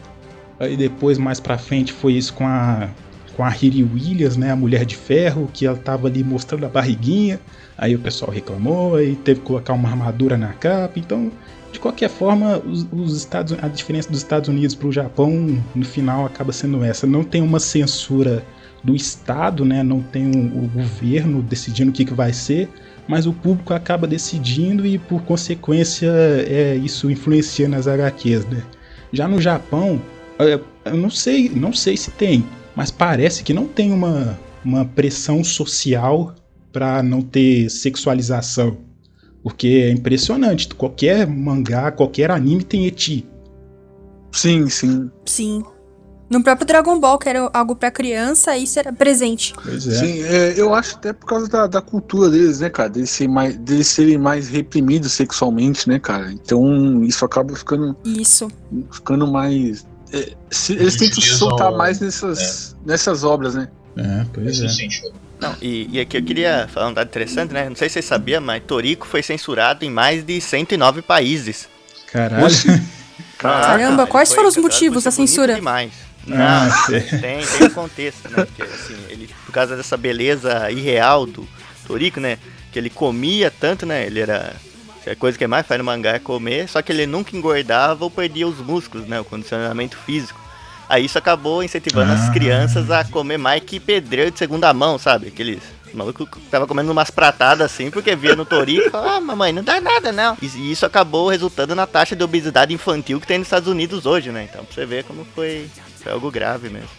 Aí depois, mais pra frente, foi isso com a com a Riri Williams, né, a Mulher de Ferro, que ela tava ali mostrando a barriguinha, aí o pessoal reclamou, aí teve que colocar uma armadura na capa. Então, de qualquer forma, os, os Estados, a diferença dos Estados Unidos pro Japão, no final, acaba sendo essa. Não tem uma censura do Estado, né, não tem um, o governo decidindo o que, que vai ser, mas o público acaba decidindo e, por consequência, é, isso influencia nas agá quês, né. Já no Japão, eu não sei, não sei se tem, mas parece que não tem uma, uma pressão social para não ter sexualização. Porque é impressionante. Qualquer mangá, qualquer anime tem eti. Sim, sim. Sim. No próprio Dragon Ball, que era algo para criança, isso era presente. Pois é. Sim, é, eu acho até por causa da, da cultura deles, né, cara? Deles serem, mais, deles serem mais reprimidos sexualmente, né, cara? Então isso acaba ficando... Isso. Ficando mais... É, se, eles tentam soltar mais nessas, é. nessas obras, né? É, pois é. Não, e, e aqui eu queria falar um dado interessante, né? Não sei se vocês sabiam, mas Toriko foi censurado em mais de cento e nove países. Caralho. Caraca, Caramba, quais foram os motivos da censura? Demais. Não, ah, tem, tem um contexto, né? Porque, assim, ele, por causa dessa beleza irreal do Toriko, né? Que ele comia tanto, né? Ele era... A coisa que mais faz no mangá é comer, só que ele nunca engordava ou perdia os músculos, né? O condicionamento físico. Aí isso acabou incentivando ah. as crianças a comer mais que pedreiro de segunda mão, sabe? Aqueles maluco que tava comendo umas pratadas assim, porque via no Toriko e falava, ah, mamãe, não dá nada, não. E isso acabou resultando na taxa de obesidade infantil que tem nos Estados Unidos hoje, né? Então pra você ver como foi, foi algo grave mesmo.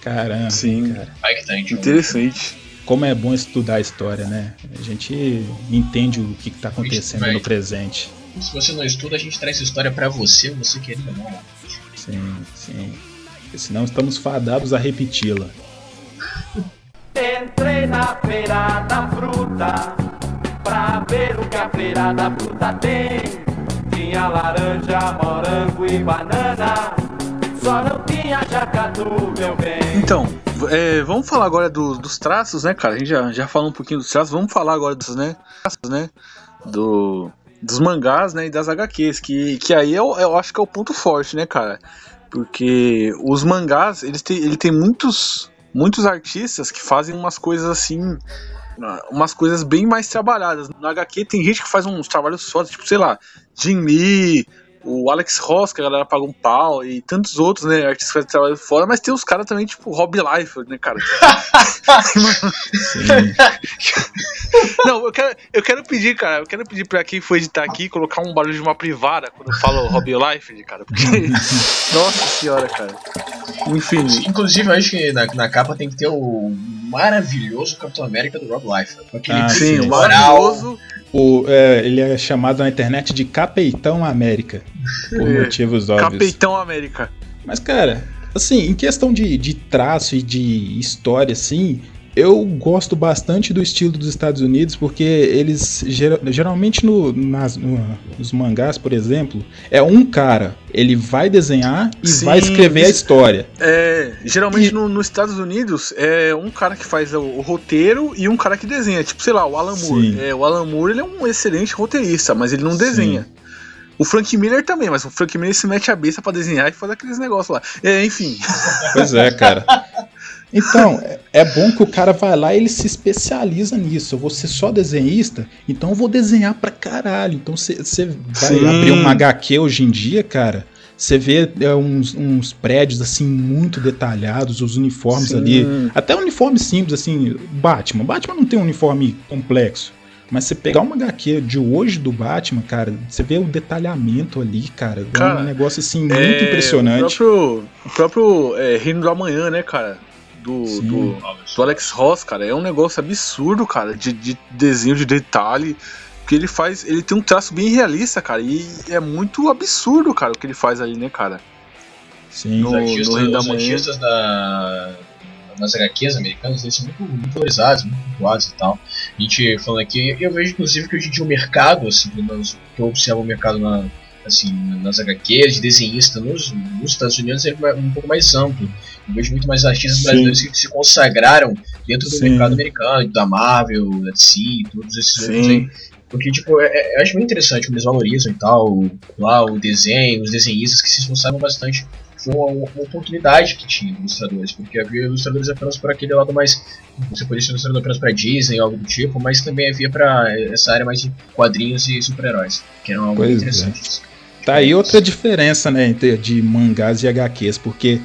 Caramba, sim, cara. Interessante. Como é bom estudar a história, né? A gente entende o que está acontecendo no presente. Se você não estuda, a gente traz história para você, você querendo ou não. Sim, sim. Porque senão estamos fadados a repeti-la. Entrei na feira da fruta pra ver o que a feira da fruta tem. Tinha laranja, morango e banana, só não tinha jacatu, meu bem. Então... É, vamos falar agora do, dos traços, né, cara? A gente já, já falou um pouquinho dos traços. Vamos falar agora dos, né, traços, né? Do, dos mangás, né? E das agá quês. Que, que aí eu, eu acho que é o ponto forte, né, cara? Porque os mangás, eles têm, ele tem muitos, muitos artistas que fazem umas coisas assim... Umas coisas bem mais trabalhadas. No agá quê tem gente que faz uns trabalhos só, tipo, sei lá, Jim Lee... O Alex Ross, que a galera paga um pau, e tantos outros, né, artistas que trabalham fora, mas tem os caras também, tipo, Rob Liefeld, né, cara? Não, eu quero, eu quero pedir, cara, eu quero pedir pra quem for editar aqui, colocar um barulho de uma privada quando eu falo Rob Liefeld, cara, porque... Nossa senhora, cara. Enfim. Inclusive, eu acho que na, na capa tem que ter o maravilhoso Capitão América do Rob Liefeld. Aquele ah, sim, o maravilhoso... O, é, ele é chamado na internet de Capitão América, por motivos óbvios. Capitão América. Mas, cara, assim, em questão de, de traço e de história, assim, eu gosto bastante do estilo dos Estados Unidos, porque eles, geral, geralmente, no, nas, no, nos mangás, por exemplo, é um cara, ele vai desenhar e Sim, vai escrever a história. É, geralmente, e... no, nos Estados Unidos, é um cara que faz o, o roteiro e um cara que desenha. Tipo, sei lá, o Alan Moore. É, o Alan Moore, ele é um excelente roteirista, mas ele não desenha. Sim. O Frank Miller também, mas o Frank Miller se mete a besta pra desenhar e faz aqueles negócios lá. É, enfim. Pois é, cara. Então, é bom que o cara vai lá e ele se especializa nisso. Eu vou ser só desenhista, então eu vou desenhar pra caralho. Então você vai Sim. abrir um agá quê hoje em dia, cara, você vê é, uns, uns prédios assim muito detalhados, os uniformes Sim. ali. Até uniforme simples, assim, Batman. Batman não tem um uniforme complexo. Mas você pegar uma agá quê de hoje do Batman, cara, você vê o detalhamento ali, cara. cara é um negócio assim muito é, impressionante. O próprio, o próprio é, Reino do Amanhã, né, cara? Do, do, do Alex Ross, cara, é um negócio absurdo, cara, de, de desenho, de detalhe, porque ele faz, ele tem um traço bem realista, cara, e é muito absurdo, cara, o que ele faz ali, né, cara? Sim, no, os artistas, no Rio da os artistas da, nas agá quês americanas, eles são muito, muito valorizados, muito cultuados e tal. A gente falando aqui, eu vejo, inclusive, que hoje em dia o mercado, assim, que eu observo o mercado na... assim, nas agá quês, de desenhista nos, nos Estados Unidos é um pouco mais amplo. Eu vejo muito mais artistas Sim. brasileiros que se consagraram dentro do Sim. mercado americano, da Marvel, da D C, todos esses Sim. outros aí. Porque, tipo, é, eu acho bem interessante como eles valorizam e tal, lá o desenho, os desenhistas que se esforçaram bastante. Foi uma, uma oportunidade que tinha ilustradores, porque havia ilustradores apenas para aquele lado mais. Você podia ser ilustrador apenas para Disney, algo do tipo, mas também havia para essa área mais de quadrinhos e super-heróis, que era algo interessante. É. Tá aí outra diferença, né, entre de mangás e H Qs, porque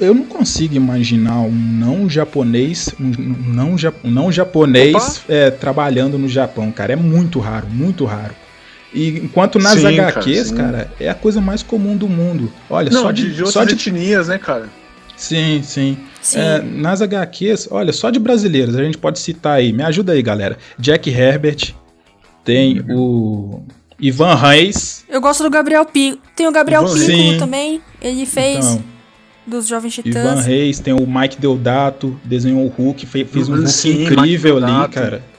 eu não consigo imaginar um não japonês, um não, um não japonês é, trabalhando no Japão, cara. É muito raro, muito raro. E enquanto nas sim, H Qs, cara, cara, é a coisa mais comum do mundo. Olha, não, só de, de só de etnias, né, cara? Sim, sim. sim. É, nas H Qs, olha, só de brasileiros, a gente pode citar aí. Me ajuda aí, galera. Jack Herbert, tem uhum. o Ivan Reis. Eu gosto do Gabriel Pinho. Tem o Gabriel Ivan... Pinho também. Ele fez então, dos Jovens Titãs. Ivan Reis, tem o Mike Deodato, desenhou o Hulk, fez, fez um Hulk sim, incrível Mike ali, Deodato. Cara.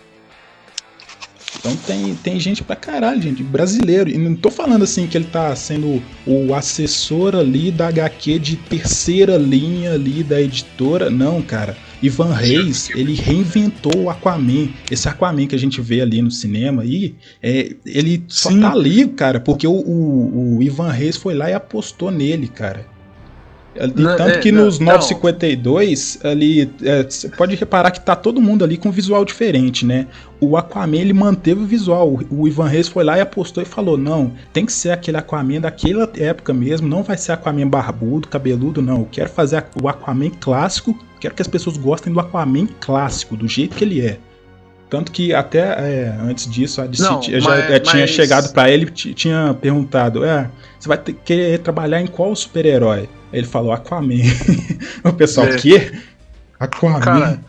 Então tem, tem gente pra caralho, gente, brasileiro. E não tô falando assim que ele tá sendo o assessor ali da H Q de terceira linha ali da editora. Não, cara. Ivan Reis, ele reinventou o Aquaman. Esse Aquaman que a gente vê ali no cinema aí, é, ele só Sim. tá ali, cara, porque o, o, o Ivan Reis foi lá e apostou nele, cara. Não, tanto que não, nos nove cinquenta e dois ali, você é, pode reparar que tá todo mundo ali com visual diferente, né? O Aquaman, ele manteve o visual. O Ivan Reis foi lá e apostou e falou: não, tem que ser aquele Aquaman daquela época mesmo. Não vai ser Aquaman barbudo, cabeludo, não. Eu quero fazer o Aquaman clássico. Quero que as pessoas gostem do Aquaman clássico, do jeito que ele é. Tanto que até é, antes disso, a D C não, t- mas, já é, tinha mas... chegado pra ele e tinha perguntado: é, você vai ter, querer trabalhar em qual super-herói? Ele falou Aquaman. O pessoal, o quê? Aquaman? Cara,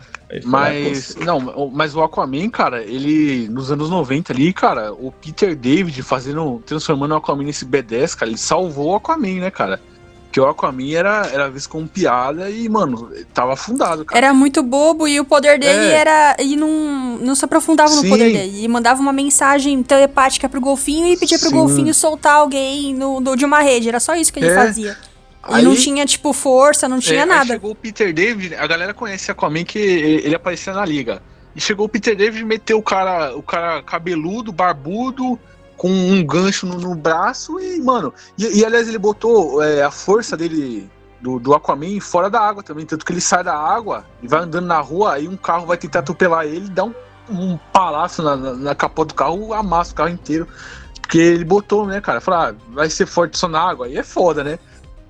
falou, mas, não, mas o Aquaman, cara, ele, nos anos noventa ali, cara, o Peter David fazendo, transformando o Aquaman nesse B dez, cara, ele salvou o Aquaman, né, cara? Porque o Aquaman era, era visto como piada e, mano, tava afundado, cara. Era muito bobo e o poder dele é. era... E não, não se aprofundava Sim. no poder dele. E mandava uma mensagem telepática pro golfinho e pedia Sim. pro golfinho soltar alguém no, no, de uma rede. Era só isso que ele é. fazia. E aí, não tinha, tipo, força, não tinha é, nada. Aí chegou o Peter David, a galera conhece Aquaman que ele aparecia na liga. E chegou o Peter David e meteu o cara, o cara cabeludo, barbudo, com um gancho no, no braço e, mano... E, e aliás, ele botou é, a força dele, do, do Aquaman, fora da água também. Tanto que ele sai da água e vai andando na rua, aí um carro vai tentar atropelar ele, dá um, um palhaço na, na, na capota do carro, amassa o carro inteiro. Porque ele botou, né, cara? Falar, ah, vai ser forte só na água. Aí é foda, né?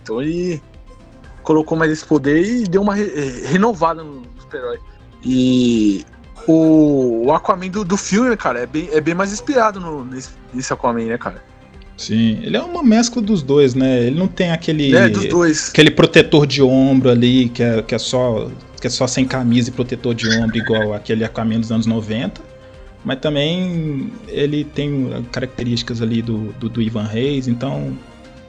Então ele colocou mais esse poder e deu uma re- renovada no super-herói. E o Aquaman do, do filme, cara, é bem, é bem mais inspirado no, nesse, nesse Aquaman, né, cara? Sim, ele é uma mescla dos dois, né? Ele não tem aquele, é, dos dois. Aquele protetor de ombro ali, que é, que, é só, que é só sem camisa e protetor de ombro, igual aquele Aquaman dos anos noventa. Mas também ele tem características ali do, do, do Ivan Reis, então...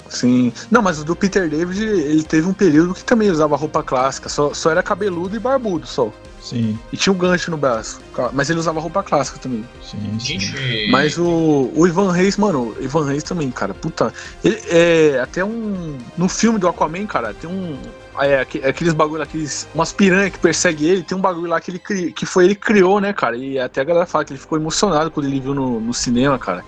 Sim. Não, mas o do Peter David, ele teve um período que também usava roupa clássica. Só, só era cabeludo e barbudo, só. Sim. E tinha um gancho no braço. Mas ele usava roupa clássica também. Sim, sim. Mas o, o Ivan Reis, mano, Ivan Reis também, cara, puta. Ele é até um... No filme do Aquaman, cara, tem um... É, aqueles bagulho, aqueles... Umas piranhas que perseguem ele. Tem um bagulho lá que, ele cri, que foi ele que criou, né, cara? E até a galera fala que ele ficou emocionado quando ele viu no, no cinema, cara.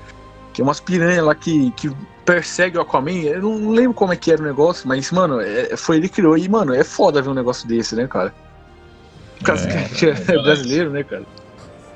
Tem umas piranhas lá que... que persegue o Aquaman, eu não lembro como é que era o negócio, mas, mano, é, foi ele que criou e, mano, é foda ver um negócio desse, né, cara? Por causa é, que a gente é, é brasileiro, né, cara?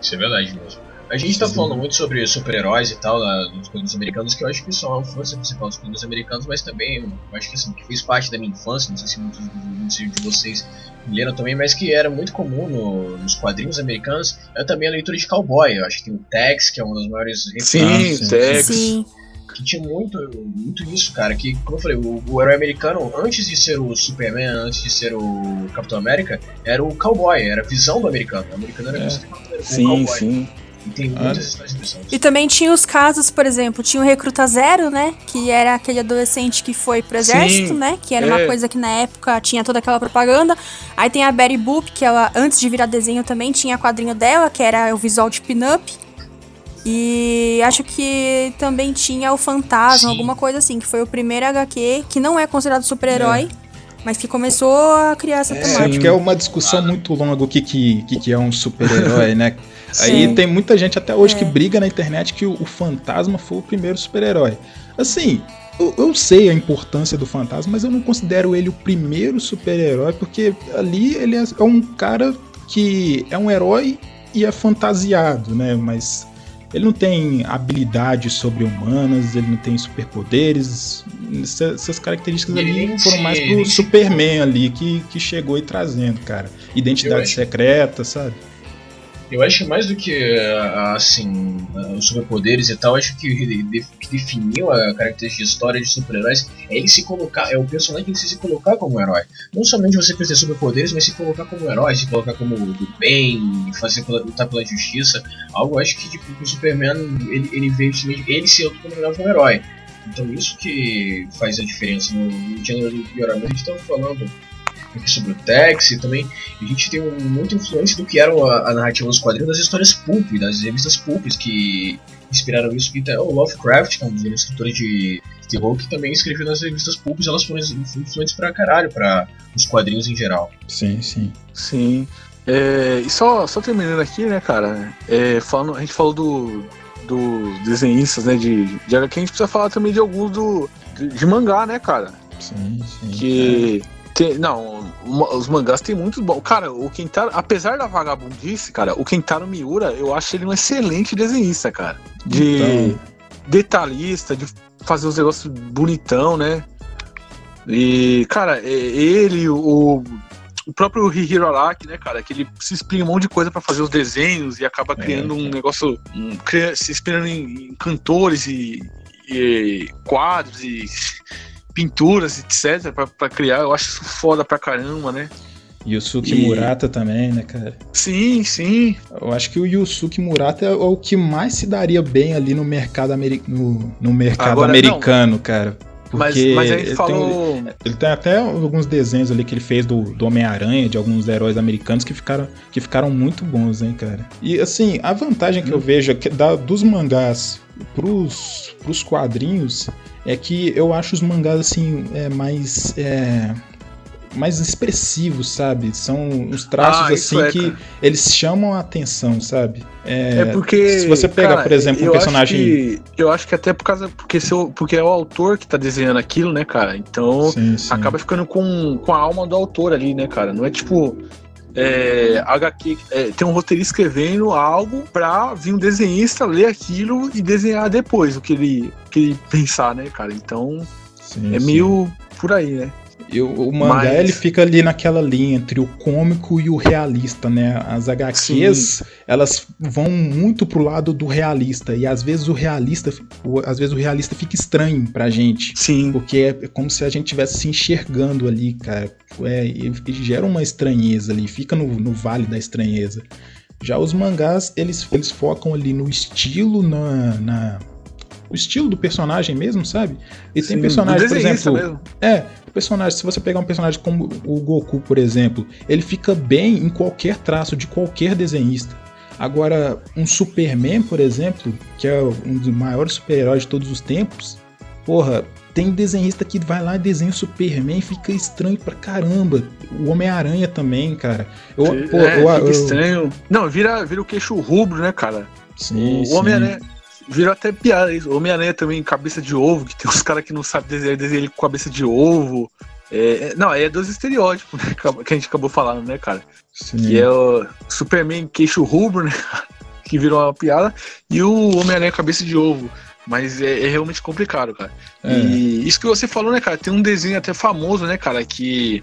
Isso é verdade mesmo. A gente tá Sim. falando muito sobre super-heróis e tal, lá, dos quadrinhos americanos, que eu acho que são a força principal dos quadrinhos americanos, mas também, eu acho que assim, que fez parte da minha infância, não sei se muitos, muitos de vocês leram também, mas que era muito comum no, nos quadrinhos americanos, é também a leitura de cowboy. Eu acho que tem o Tex, que é um dos maiores... Sim, o Tex. Sim. Que tinha muito, muito isso, cara. Que, como eu falei, o, o herói americano, antes de ser o Superman, antes de ser o Capitão América, era o cowboy, era a visão do americano. O americano era é. visto como sim, cowboy. Sim. E tem muitas histórias interessantes. E também tinha os casos, por exemplo, tinha o Recruta Zero, né? Que era aquele adolescente que foi pro exército, sim, né? Que era é. uma coisa que na época tinha toda aquela propaganda. Aí tem a Betty Boop, que ela, antes de virar desenho, também tinha quadrinho dela, que era o visual de pin-up. E acho que também tinha o Fantasma, Sim. alguma coisa assim, que foi o primeiro H Q, que não é considerado super-herói, é. mas que começou a criar essa é, temática. Acho que é uma discussão ah. muito longa o que, que, que é um super-herói, né? Aí Sim. tem muita gente até hoje é. que briga na internet que o, o fantasma foi o primeiro super-herói. Assim, eu, eu sei a importância do fantasma, mas eu não considero ele o primeiro super-herói, porque ali ele é, é um cara que é um herói e é fantasiado, né? Mas ele não tem habilidades sobre-humanas, ele não tem superpoderes. Essa, essas características ali foram mais pro Superman ali, que, que chegou e trazendo, cara. Identidade secreta, sabe? Eu acho mais do que, assim, os superpoderes e tal, acho que o que definiu a característica de história de super-heróis é ele se colocar, é o personagem que precisa se colocar como herói. Não somente você precisa ter superpoderes, mas se colocar como herói, se colocar como do bem, fazer lutar pela justiça, algo acho que tipo, o Superman, ele, ele veio, ele se autodenominava como herói. Então isso que faz a diferença no gênero do herói. A gente estava falando sobre o Tex e também a gente tem muita influência do que era a, a narrativa dos quadrinhos das histórias pulp, das revistas pulp que inspiraram isso, e o Lovecraft, que é um dos escritores de terror, que também escreveu nas revistas pulp, elas foram influentes pra caralho, pra os quadrinhos em geral. Sim, sim. Sim. É, e só, só terminando aqui, né, cara, é, falando, a gente falou do, dos desenhistas, né, de, de agá quê, a gente precisa falar também de alguns do, de, de mangá, né, cara? Sim, sim. Que... É. Tem, não, os mangás tem muitos bons. Cara, o Kentaro, apesar da vagabundice, cara, o Kentaro Miura, eu acho ele um excelente desenhista, cara. De então. detalhista, de fazer os negócios bonitão, né? E, cara, ele, o, o próprio Hihiro Araki, né, cara, que ele se inspira em um monte de coisa pra fazer os desenhos e acaba criando é, um negócio, um, cria, se inspirando em, em cantores e, e quadros e... pinturas, etcétera, pra, pra criar. Eu acho isso foda pra caramba, né? Yusuke e... Murata também, né, cara? Sim, sim. Eu acho que o Yusuke Murata é o que mais se daria bem ali no mercado, ameri... no, no mercado Agora, americano, não. cara. Porque mas, mas ele falou... Tem, ele tem até alguns desenhos ali que ele fez do, do Homem-Aranha, de alguns heróis americanos que ficaram, que ficaram muito bons, hein, cara? E, assim, a vantagem que hum. eu vejo é que da, dos mangás pros, pros quadrinhos... É que eu acho os mangás, assim, é, mais, é, mais expressivos, sabe? São os traços, ah, assim, é, que cara. eles chamam a atenção, sabe? É, é porque... Se você pegar, cara, por exemplo, um personagem... Acho que, eu acho que até por causa... Porque, seu, porque é o autor que tá desenhando aquilo, né, cara? Então, sim, sim. acaba ficando com, com a alma do autor ali, né, cara? Não é tipo... É, agá quê, é, tem um roteirista escrevendo algo pra vir um desenhista ler aquilo e desenhar depois o que ele, que ele pensar, né, cara? Então sim, é sim. meio por aí, né? Eu, o mangá, Mas... ele fica ali naquela linha entre o cômico e o realista, né? As agá quês, sim. elas vão muito pro lado do realista, e às vezes o realista, o, às vezes o realista fica estranho pra gente. Sim. Porque é como se a gente estivesse se enxergando ali, cara. É, gera uma estranheza ali, fica no, no vale da estranheza. Já os mangás, eles, eles focam ali no estilo, na... na... o estilo do personagem mesmo, sabe? E Sim, tem personagens, por exemplo... Mesmo. É, personagem, se você pegar um personagem como o Goku, por exemplo, ele fica bem em qualquer traço de qualquer desenhista. Agora, um Superman, por exemplo, que é um dos maiores super-heróis de todos os tempos, porra, tem desenhista que vai lá e desenha o Superman e fica estranho pra caramba. O Homem-Aranha também, cara. Eu, é, pô, eu, fica eu, estranho. Eu... Não, vira, vira o queixo rubro, né, cara? Sim, o Homem-Aranha... Virou até piada isso. Homem-Aranha também, cabeça de ovo, que tem uns caras que não sabem desenhar, desenhar ele com cabeça de ovo. É, não, aí é dois estereótipos, né, que a gente acabou falando, né, cara? Sim. Que é o Superman queixo rubro, né, que virou uma piada, e o Homem-Aranha cabeça de ovo. Mas é, é realmente complicado, cara. É. E isso que você falou, né, cara? Tem um desenho até famoso, né, cara, que...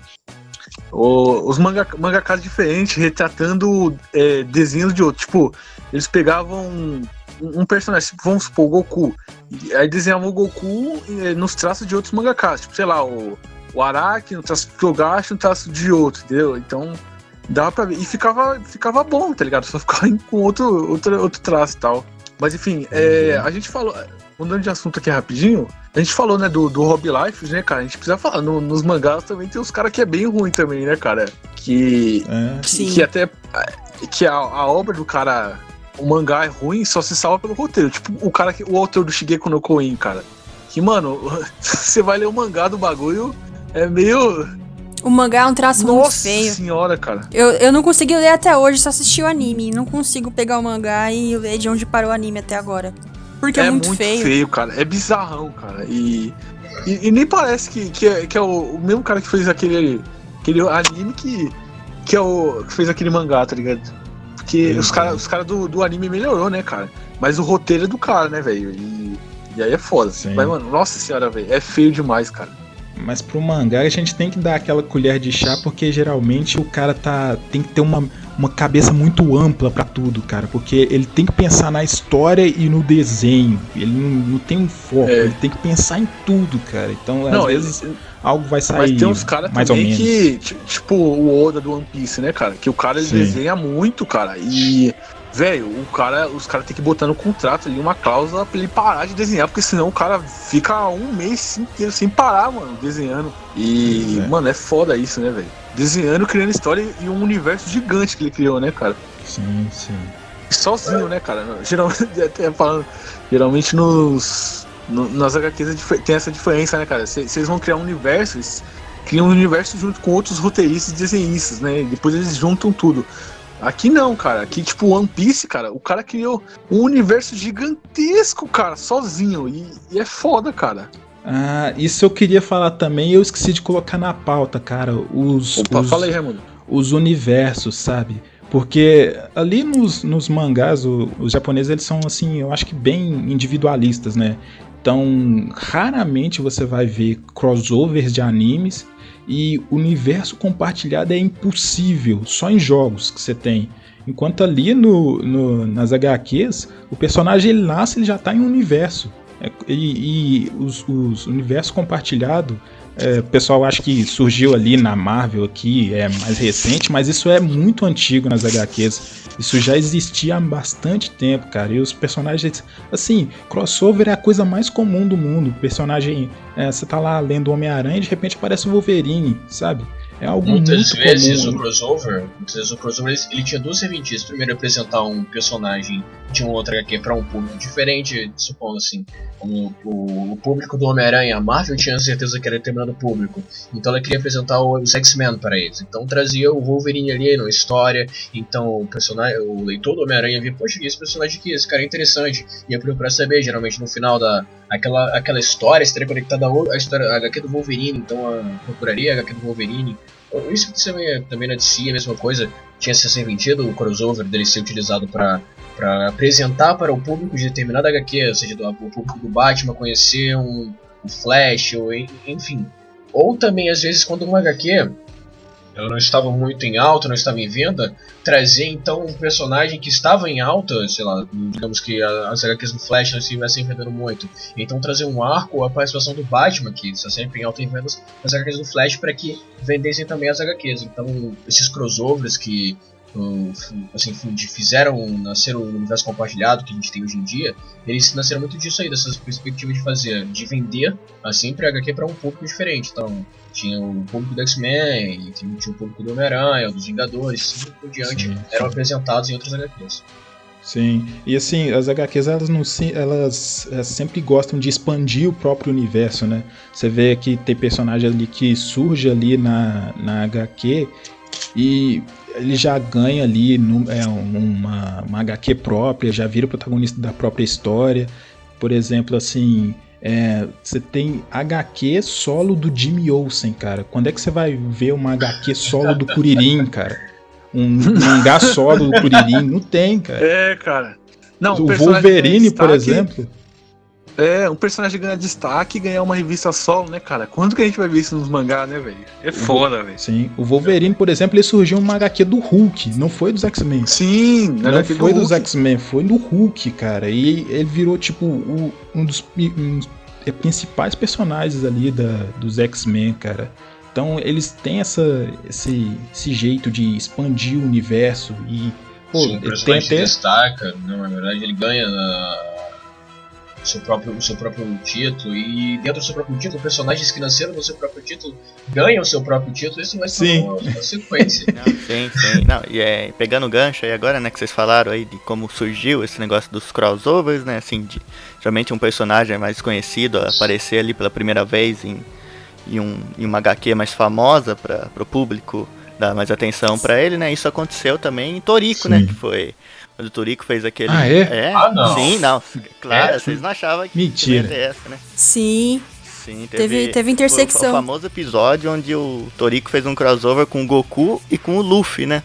O, os manga, mangakas diferentes retratando é, desenhos de outro. Tipo, eles pegavam... um personagem, tipo, vamos supor, o Goku. Aí desenhavam o Goku eh, nos traços de outros mangakas, tipo, sei lá, o, o Araki, no traço do Togashi, no traço de outro, entendeu? Então, dava pra ver. E ficava, ficava bom, tá ligado? Só ficava com outro, outro, outro traço e tal. Mas, enfim, é, a gente falou... Mudando de assunto aqui rapidinho, a gente falou, né, do, do Rob Liefeld, né, cara? A gente precisa falar, no, nos mangás também tem uns caras que é bem ruim também, né, cara? Que... É. Que, que até... Que a, a obra do cara... O mangá é ruim, só se salva pelo roteiro. Tipo, o cara que, o autor do Shingeki no Kyojin, cara. Que, mano, você vai ler o mangá do bagulho, é meio... O mangá é um traço Nossa muito feio. Nossa senhora, cara. Eu, eu não consegui ler até hoje, só assisti o anime. Não consigo pegar o mangá e ler de onde parou o anime até agora. Porque é, é muito, muito feio. É muito feio, cara. É bizarrão, cara. E, e, e nem parece que, que, é, que é o, o mesmo cara que fez aquele, aquele anime que, que, é o, que fez aquele mangá, tá ligado? Porque Sim, os caras os cara do, do anime melhorou, né, cara? Mas o roteiro é do cara, né, velho? E, e aí é foda. Assim. Mas, mano, nossa senhora, velho. É feio demais, cara. Mas pro mangá a gente tem que dar aquela colher de chá, porque geralmente o cara tá, tem que ter uma, uma cabeça muito ampla pra tudo, cara. Porque ele tem que pensar na história e no desenho. Ele não, não tem um foco, é. ele tem que pensar em tudo, cara. Então, não, às vezes, ele, algo vai sair. Mas tem uns caras também que, tipo o Oda do One Piece, né, cara? Que o cara ele Sim. desenha muito, cara. E, velho, o cara, os caras tem que botar no contrato ali uma cláusula pra ele parar de desenhar, porque senão o cara fica um mês inteiro sem parar, mano, desenhando. E, é. mano, é foda isso, né, velho? Desenhando, criando história e um universo gigante que ele criou, né, cara? Sim, sim. Sozinho, é. né, cara? Geralmente, até falando, geralmente nos, no, nas agá quês tem essa diferença, né, cara? Vocês vão criar um universo, criam um universo junto com outros roteiristas e desenhistas, né? E depois eles juntam tudo. Aqui não, cara. Aqui, tipo, One Piece, cara, o cara criou um universo gigantesco, cara, sozinho. E, e é foda, cara. Ah, isso eu queria falar também. Eu esqueci de colocar na pauta, cara. Os, Opa, os, fala aí, Raimundo. Os universos, sabe? Porque ali nos, nos mangás, o, os japoneses, eles são, assim, eu acho que bem individualistas, né? Então, raramente você vai ver crossovers de animes. E universo compartilhado é impossível, só em jogos que você tem. Enquanto ali no, no, nas agá quês, o personagem ele nasce, ele já está em um universo. E, e os, os universos compartilhados, é, o pessoal acha que surgiu ali na Marvel, aqui é mais recente, mas isso é muito antigo nas agá quês. Isso já existia há bastante tempo, cara. E os personagens, assim, crossover é a coisa mais comum do mundo. O personagem, é, você tá lá lendo Homem-Aranha e de repente aparece o Wolverine, sabe? É algo muitas muito vezes comum. O crossover, muitas vezes o crossover ele tinha duas serventias. Primeiro, apresentar um personagem de um outro agá quê para um público diferente. Supondo assim, um, o, o público do Homem-Aranha, a Marvel tinha certeza que era determinado público. Então ela queria apresentar os X-Men para eles. Então trazia o Wolverine ali na história. Então o, personagem, o leitor do Homem-Aranha via, poxa, esse personagem aqui, esse cara é interessante. E ia procurar saber, geralmente no final da aquela, aquela história estaria conectada à história a agá quê do Wolverine. Então a, procuraria a agá quê do Wolverine. Isso também, também na D C, a mesma coisa. Tinha se sentido o crossover dele ser utilizado para apresentar para o público de determinada agá quê, ou seja, do, o público do Batman conhecer um, um Flash, ou enfim. Ou também, às vezes, quando uma agá quê ela não estava muito em alta, não estava em venda, trazer então um personagem que estava em alta, sei lá, digamos que as agá quês do Flash não estivessem vendendo muito, então trazer um arco, a participação do Batman, que está sempre em alta em vendas, as agá quês do Flash, para que vendessem também as agá quês. Então esses crossovers que assim, fizeram nascer o universo compartilhado que a gente tem hoje em dia, eles nasceram muito disso aí, dessas perspectivas de fazer, de vender assim para agá quê para um público diferente. Então tinha o público do X-Men, tinha o público do Homem-Aranha, dos Vingadores, assim por diante, sim, sim. eram apresentados em outras agá quês. Sim, e assim, as agá quês elas, não, elas, elas sempre gostam de expandir o próprio universo, né? Você vê que tem personagem ali que surge ali na, na agá quê e ele já ganha ali no, é, uma, uma agá quê própria, já vira o protagonista da própria história. Por exemplo, assim, é, você tem agá quê solo do Jimmy Olsen, cara. Quando é que você vai ver uma agá quê solo do Kuririn, cara? Um mangá solo do Kuririn? Não tem, cara. É, cara. Não, o Wolverine, por exemplo. É, um personagem ganha destaque e ganhar uma revista solo, né, cara? Quando que a gente vai ver isso nos mangás, né, velho? É foda, velho. Sim, o Wolverine, por exemplo, ele surgiu numa agá quê do Hulk, não foi dos X-Men. Sim, não foi dos X-Men, foi do Hulk, cara. E ele virou, tipo, um dos principais personagens ali da, dos X-Men, cara. Então, eles têm essa, esse, esse jeito de expandir o universo e... Pô, sim, o personagem se destaca, né? Na verdade, ele ganha na... Seu próprio, o seu próprio título, e dentro do seu próprio título, personagens que nasceram no seu próprio título ganham o seu próprio título. Isso vai ser uma, uma sequência. Não, sim, sim. Não, e é, pegando o gancho aí agora, né, que vocês falaram aí de como surgiu esse negócio dos crossovers, né, assim, de, geralmente um personagem mais conhecido aparecer ali pela primeira vez em, em, um, em uma agá quê mais famosa para o público dar mais atenção para ele, né? Isso aconteceu também em Toriko, sim, né? Que foi... O Toriko fez aquele... Ah, é? é? Ah, não. Sim, não. Claro, é, vocês não achavam que ia ter essa, né? Sim. Sim, teve... Teve, teve intersecção. Foi o famoso episódio onde o Toriko fez um crossover com o Goku e com o Luffy, né?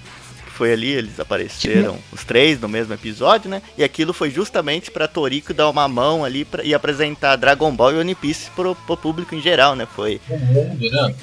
Foi ali, eles apareceram os três no mesmo episódio, né? E aquilo foi justamente pra Toriko dar uma mão ali pra, e apresentar Dragon Ball e One Piece pro, pro público em geral, né? Foi...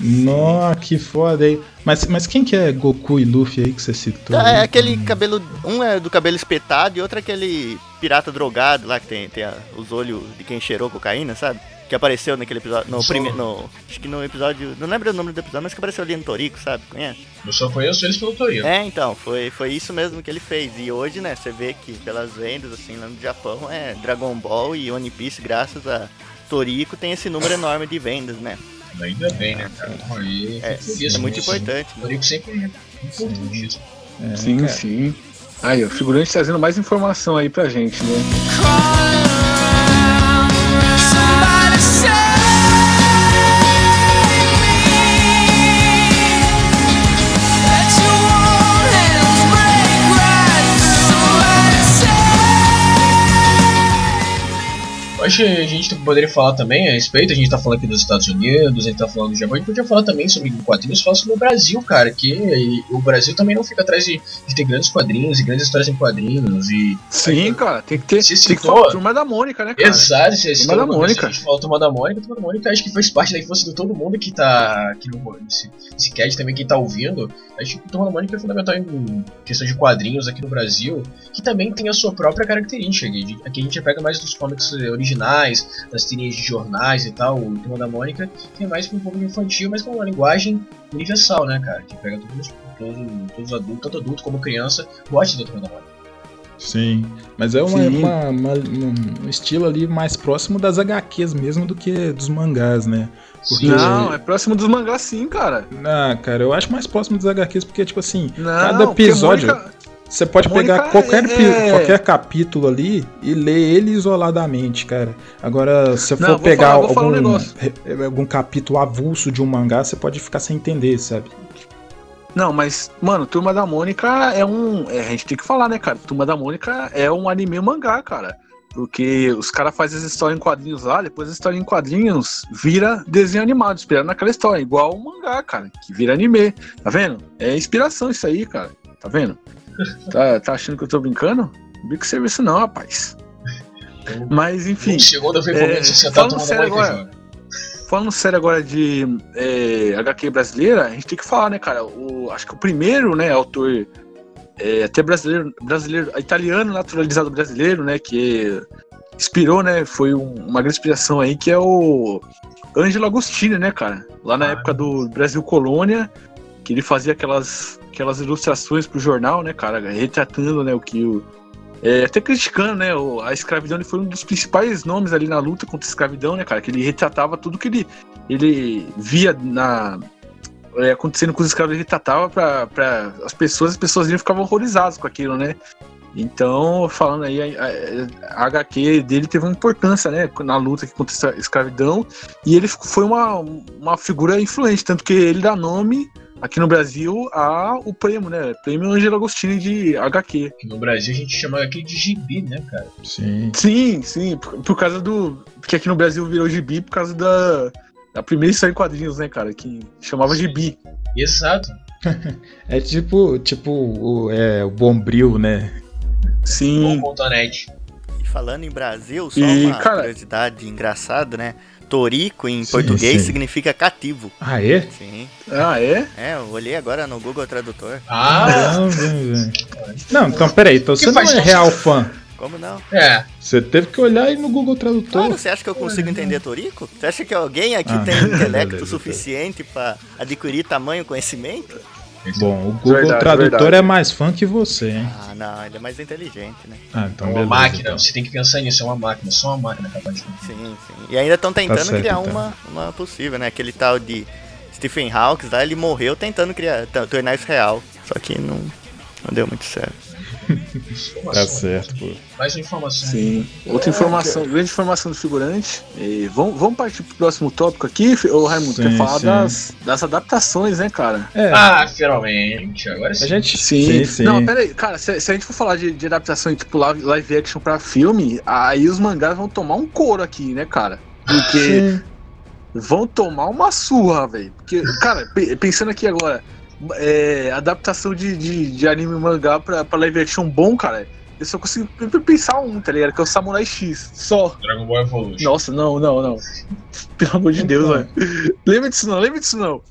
Nossa, que foda, hein? Mas, mas quem que é Goku e Luffy aí que você citou? Ah, é aquele cabelo... Um é do cabelo espetado e outro é aquele pirata drogado lá que tem, tem a, os olhos de quem cheirou cocaína, sabe? Que apareceu naquele episódio... No prime, no, acho que no episódio... Não lembro o nome do episódio, mas que apareceu ali no Toriko, sabe? Conhece? Eu só conheço eles pelo Toriko. É, então, foi, foi isso mesmo que ele fez. E hoje, né, você vê que pelas vendas, assim, lá no Japão, é Dragon Ball e One Piece, graças a Toriko, tem esse número enorme de vendas, né? Ainda bem, né, cara? E... É, é muito isso, importante. Né? Toriko sempre é importante isso. É, sim, cara. Sim. Aí, o figurante trazendo mais informação aí pra gente, né? Acho que a gente poderia falar também a respeito, a gente tá falando aqui dos Estados Unidos, a gente tá falando do Japão, a gente podia falar também sobre quadrinhos, falar sobre o Brasil, cara, que o Brasil também não fica atrás de, de ter grandes quadrinhos e grandes histórias em quadrinhos e... Sim, aí, cara, tem que ter, se tem que falar Turma da Mônica, né, cara? Exato, se Turma da Mônica. A gente fala Turma da Mônica, Turma da Mônica acho que faz parte da infância de todo mundo que tá aqui no esse, esse cast também, quem tá ouvindo, acho que Turma da Mônica é fundamental em questão de quadrinhos aqui no Brasil, que também tem a sua própria característica, aqui a gente pega mais dos comics originais, das tirinhas de jornais e tal, o Turma da Mônica, que é mais para um público infantil, mas com uma linguagem universal, né, cara? Que pega todos, todos, todos adultos, tanto adulto como criança, gosta da Turma da Mônica. Sim, mas é uma, uma, uma, um estilo ali mais próximo das agá quês mesmo do que dos mangás, né? Porque... Não, é próximo dos mangás sim, cara. Não, cara, eu acho mais próximo dos agá quês porque, tipo assim, não, cada episódio... Mônica... Você pode pegar qualquer, é... qualquer capítulo ali e ler ele isoladamente, cara. Agora, se você for pegar falar, algum, um algum capítulo avulso de um mangá, você pode ficar sem entender, sabe? Não, mas, mano, Turma da Mônica é um... É, a gente tem que falar, né, cara? Turma da Mônica é um anime mangá, cara. Porque os caras fazem as histórias em quadrinhos lá, depois as histórias em quadrinhos vira desenho animado, inspirado naquela história. Igual o mangá, cara, que vira anime. Tá vendo? É inspiração isso aí, cara. Tá vendo? Tá, tá achando que eu tô brincando? Bico serviço não, rapaz. Mas enfim. É, é, falando, sério agora, falando sério agora de é, agá quê brasileira, a gente tem que falar, né, cara? O, acho que o primeiro, né, autor é, até brasileiro, brasileiro, italiano naturalizado brasileiro, né, que inspirou, né? Foi um, uma grande inspiração aí, que é o Ângelo Agostini, né, cara? Lá na ah, época do Brasil Colônia, que ele fazia aquelas, aquelas ilustrações pro jornal, né, cara, retratando, né, o que o... É, até criticando, né, o, a escravidão, ele foi um dos principais nomes ali na luta contra a escravidão, né, cara, que ele retratava tudo que ele, ele via na, é, acontecendo com os escravos, ele retratava pra, pra as pessoas, as pessoas ficavam horrorizadas com aquilo, né. Então, falando aí, a, a, a agá quê dele teve uma importância, né, na luta contra a escravidão, e ele foi uma, uma figura influente, tanto que ele dá nome aqui no Brasil há o prêmio, né? Prêmio Ângelo Agostini de agá quê. No Brasil a gente chama aqui de gibi, né, cara? Sim. Sim, sim. Por, por causa do... Porque aqui no Brasil virou gibi por causa da, da primeira história em quadrinhos, né, cara? Que chamava sim. Gibi. Exato. É tipo, tipo o, é, o Bombril, né? Sim. O Bom ponto net. E falando em Brasil, só e, uma cara... curiosidade engraçada, né? Toriko, em sim, português, sim. significa cativo. Ah, é? Sim. Ah, é? É, eu olhei agora no Google Tradutor. Ah! Não, velho. Não, então, peraí. Então você não é real fã. Como não? É. Você teve que olhar aí no Google Tradutor. Claro, você acha que eu consigo entender Toriko? Você acha que alguém aqui ah, tem intelecto valeu, suficiente para adquirir tamanho conhecimento? Bom, o Google verdade, Tradutor verdade. é mais fã que você, hein? Ah, não, ele é mais inteligente, né? Ah, então é uma beleza, máquina, então. Você tem que pensar nisso, é uma máquina, só uma máquina capaz de... Sim, sim. E ainda estão tentando tá certo, criar então. uma, uma possível, né? Aquele tal de Stephen Hawking, lá, ele morreu tentando criar, tornar isso real. Só que não, não deu muito certo. Tá certo, pô. Mais informações. Sim. Outra informação, grande informação do figurante. E vamos, vamos partir pro próximo tópico aqui. O Raimundo sim, quer falar das, das adaptações, né, cara? É. Ah, finalmente. Agora sim. A gente... Sim, sim, sim. Não, pera aí. Cara, se, se a gente for falar de, de adaptação tipo live action pra filme, aí os mangás vão tomar um couro aqui, né, cara? Porque... Sim. Vão tomar uma surra, velho. Porque, cara, pensando aqui agora... É, adaptação de, de, de anime e mangá pra, pra live action bom, cara. Eu só consigo pensar um, tá ligado? Que é o Samurai X, só. Dragon Ball Evolution. Nossa, não, não, não. Pelo amor de Deus, velho. Lembra disso não, lembra disso não.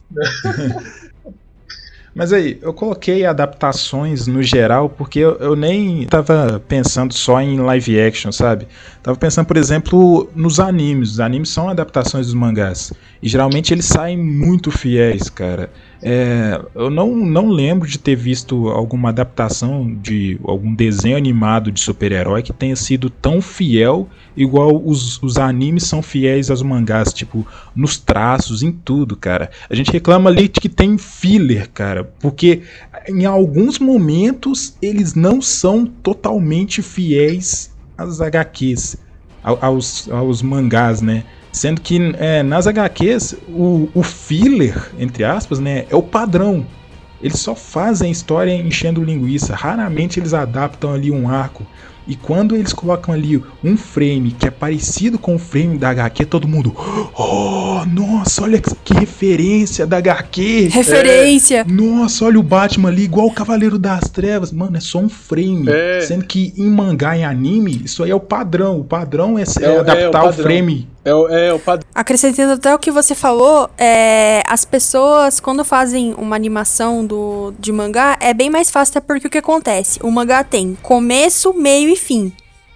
Mas aí, eu coloquei adaptações no geral porque eu, eu nem tava pensando só em live action, sabe? Tava pensando, por exemplo, nos animes. Os animes são adaptações dos mangás. E geralmente eles saem muito fiéis, cara. É, eu não, não lembro de ter visto alguma adaptação de algum desenho animado de super-herói que tenha sido tão fiel igual os, os animes são fiéis aos mangás, tipo, nos traços, em tudo, cara. A gente reclama ali de que tem filler, cara, porque em alguns momentos eles não são totalmente fiéis às H Qs, aos, aos mangás, né? Sendo que é, nas H Qs o, o filler, entre aspas, né, é o padrão. Eles só fazem história enchendo linguiça. Raramente eles adaptam ali um arco. E quando eles colocam ali um frame que é parecido com o frame da H Q, todo mundo... Oh, nossa, olha que, que referência da H Q! Referência! É. Nossa, olha o Batman ali, igual o Cavaleiro das Trevas. Mano, é só um frame. É. Sendo que em mangá e anime, isso aí é o padrão. O padrão é, é, é adaptar é o, o frame. É o, é o padrão. Acrescentando até o que você falou, é, as pessoas, quando fazem uma animação do, de mangá, é bem mais fácil, até porque o que acontece? O mangá tem começo, meio e fim.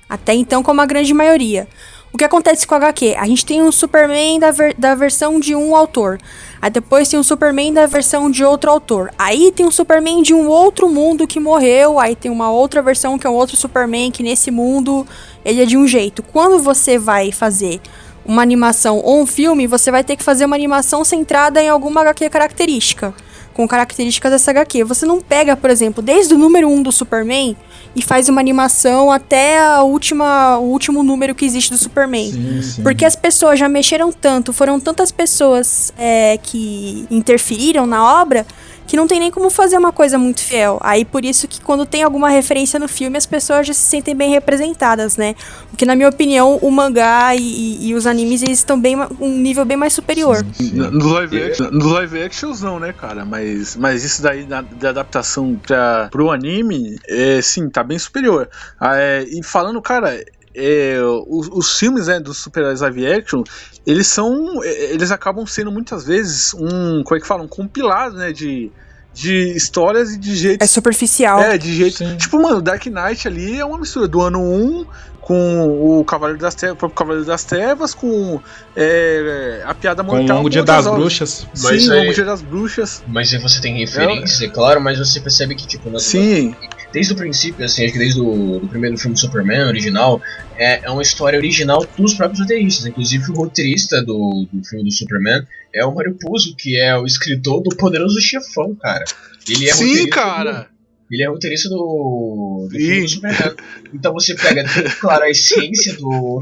Até então, como a grande maioria. O que acontece com o H Q? A gente tem um Superman da, ver, da versão de um autor. Aí depois tem um Superman da versão de outro autor. Aí tem um Superman de um outro mundo que morreu. Aí tem uma outra versão que é um outro Superman que nesse mundo ele é de um jeito. Quando você vai fazer uma animação ou um filme, você vai ter que fazer uma animação centrada em alguma H Q característica, com características dessa H Q. Você não pega, por exemplo, desde o número um do Superman e faz uma animação até a última, o último número que existe do Superman. Sim, sim. Porque as pessoas já mexeram tanto, foram tantas pessoas é, que interferiram na obra, que não tem nem como fazer uma coisa muito fiel. Aí por isso que quando tem alguma referência no filme, as pessoas já se sentem bem representadas, né? Porque na minha opinião, o mangá e, e os animes, eles estão bem um nível bem mais superior. Nos live, action, no live actions não, né, cara? Mas, mas isso daí da, da adaptação pra, pro anime, é, sim, tá bem superior. É, e falando, cara... É, os, os filmes, né, dos super-heróis live action, eles são, eles acabam sendo muitas vezes um, como é que fala, um compilado, né, de, de histórias e de jeito... É superficial. É, de jeito... Sim. Tipo, mano, Dark Knight ali é uma mistura do ano um com o Cavaleiro das Trevas, o próprio Cavaleiro das Trevas, com é, a Piada Mortal. Com o Longo Dia das obras. Bruxas. Mas sim, o Longo Dia das Bruxas. Mas aí você tem referência, é, claro, mas você percebe que, tipo... Sim... Duas... Desde o princípio, assim, acho que desde o do primeiro filme do Superman, original, é, é uma história original dos próprios roteiristas. Inclusive, o roteirista do, do filme do Superman é o Mario Puzo, que é o escritor do Poderoso Chefão, cara. Ele é Sim, cara! Do, ele é roteirista do, do filme do Superman. Então você pega, tem que claro a essência do.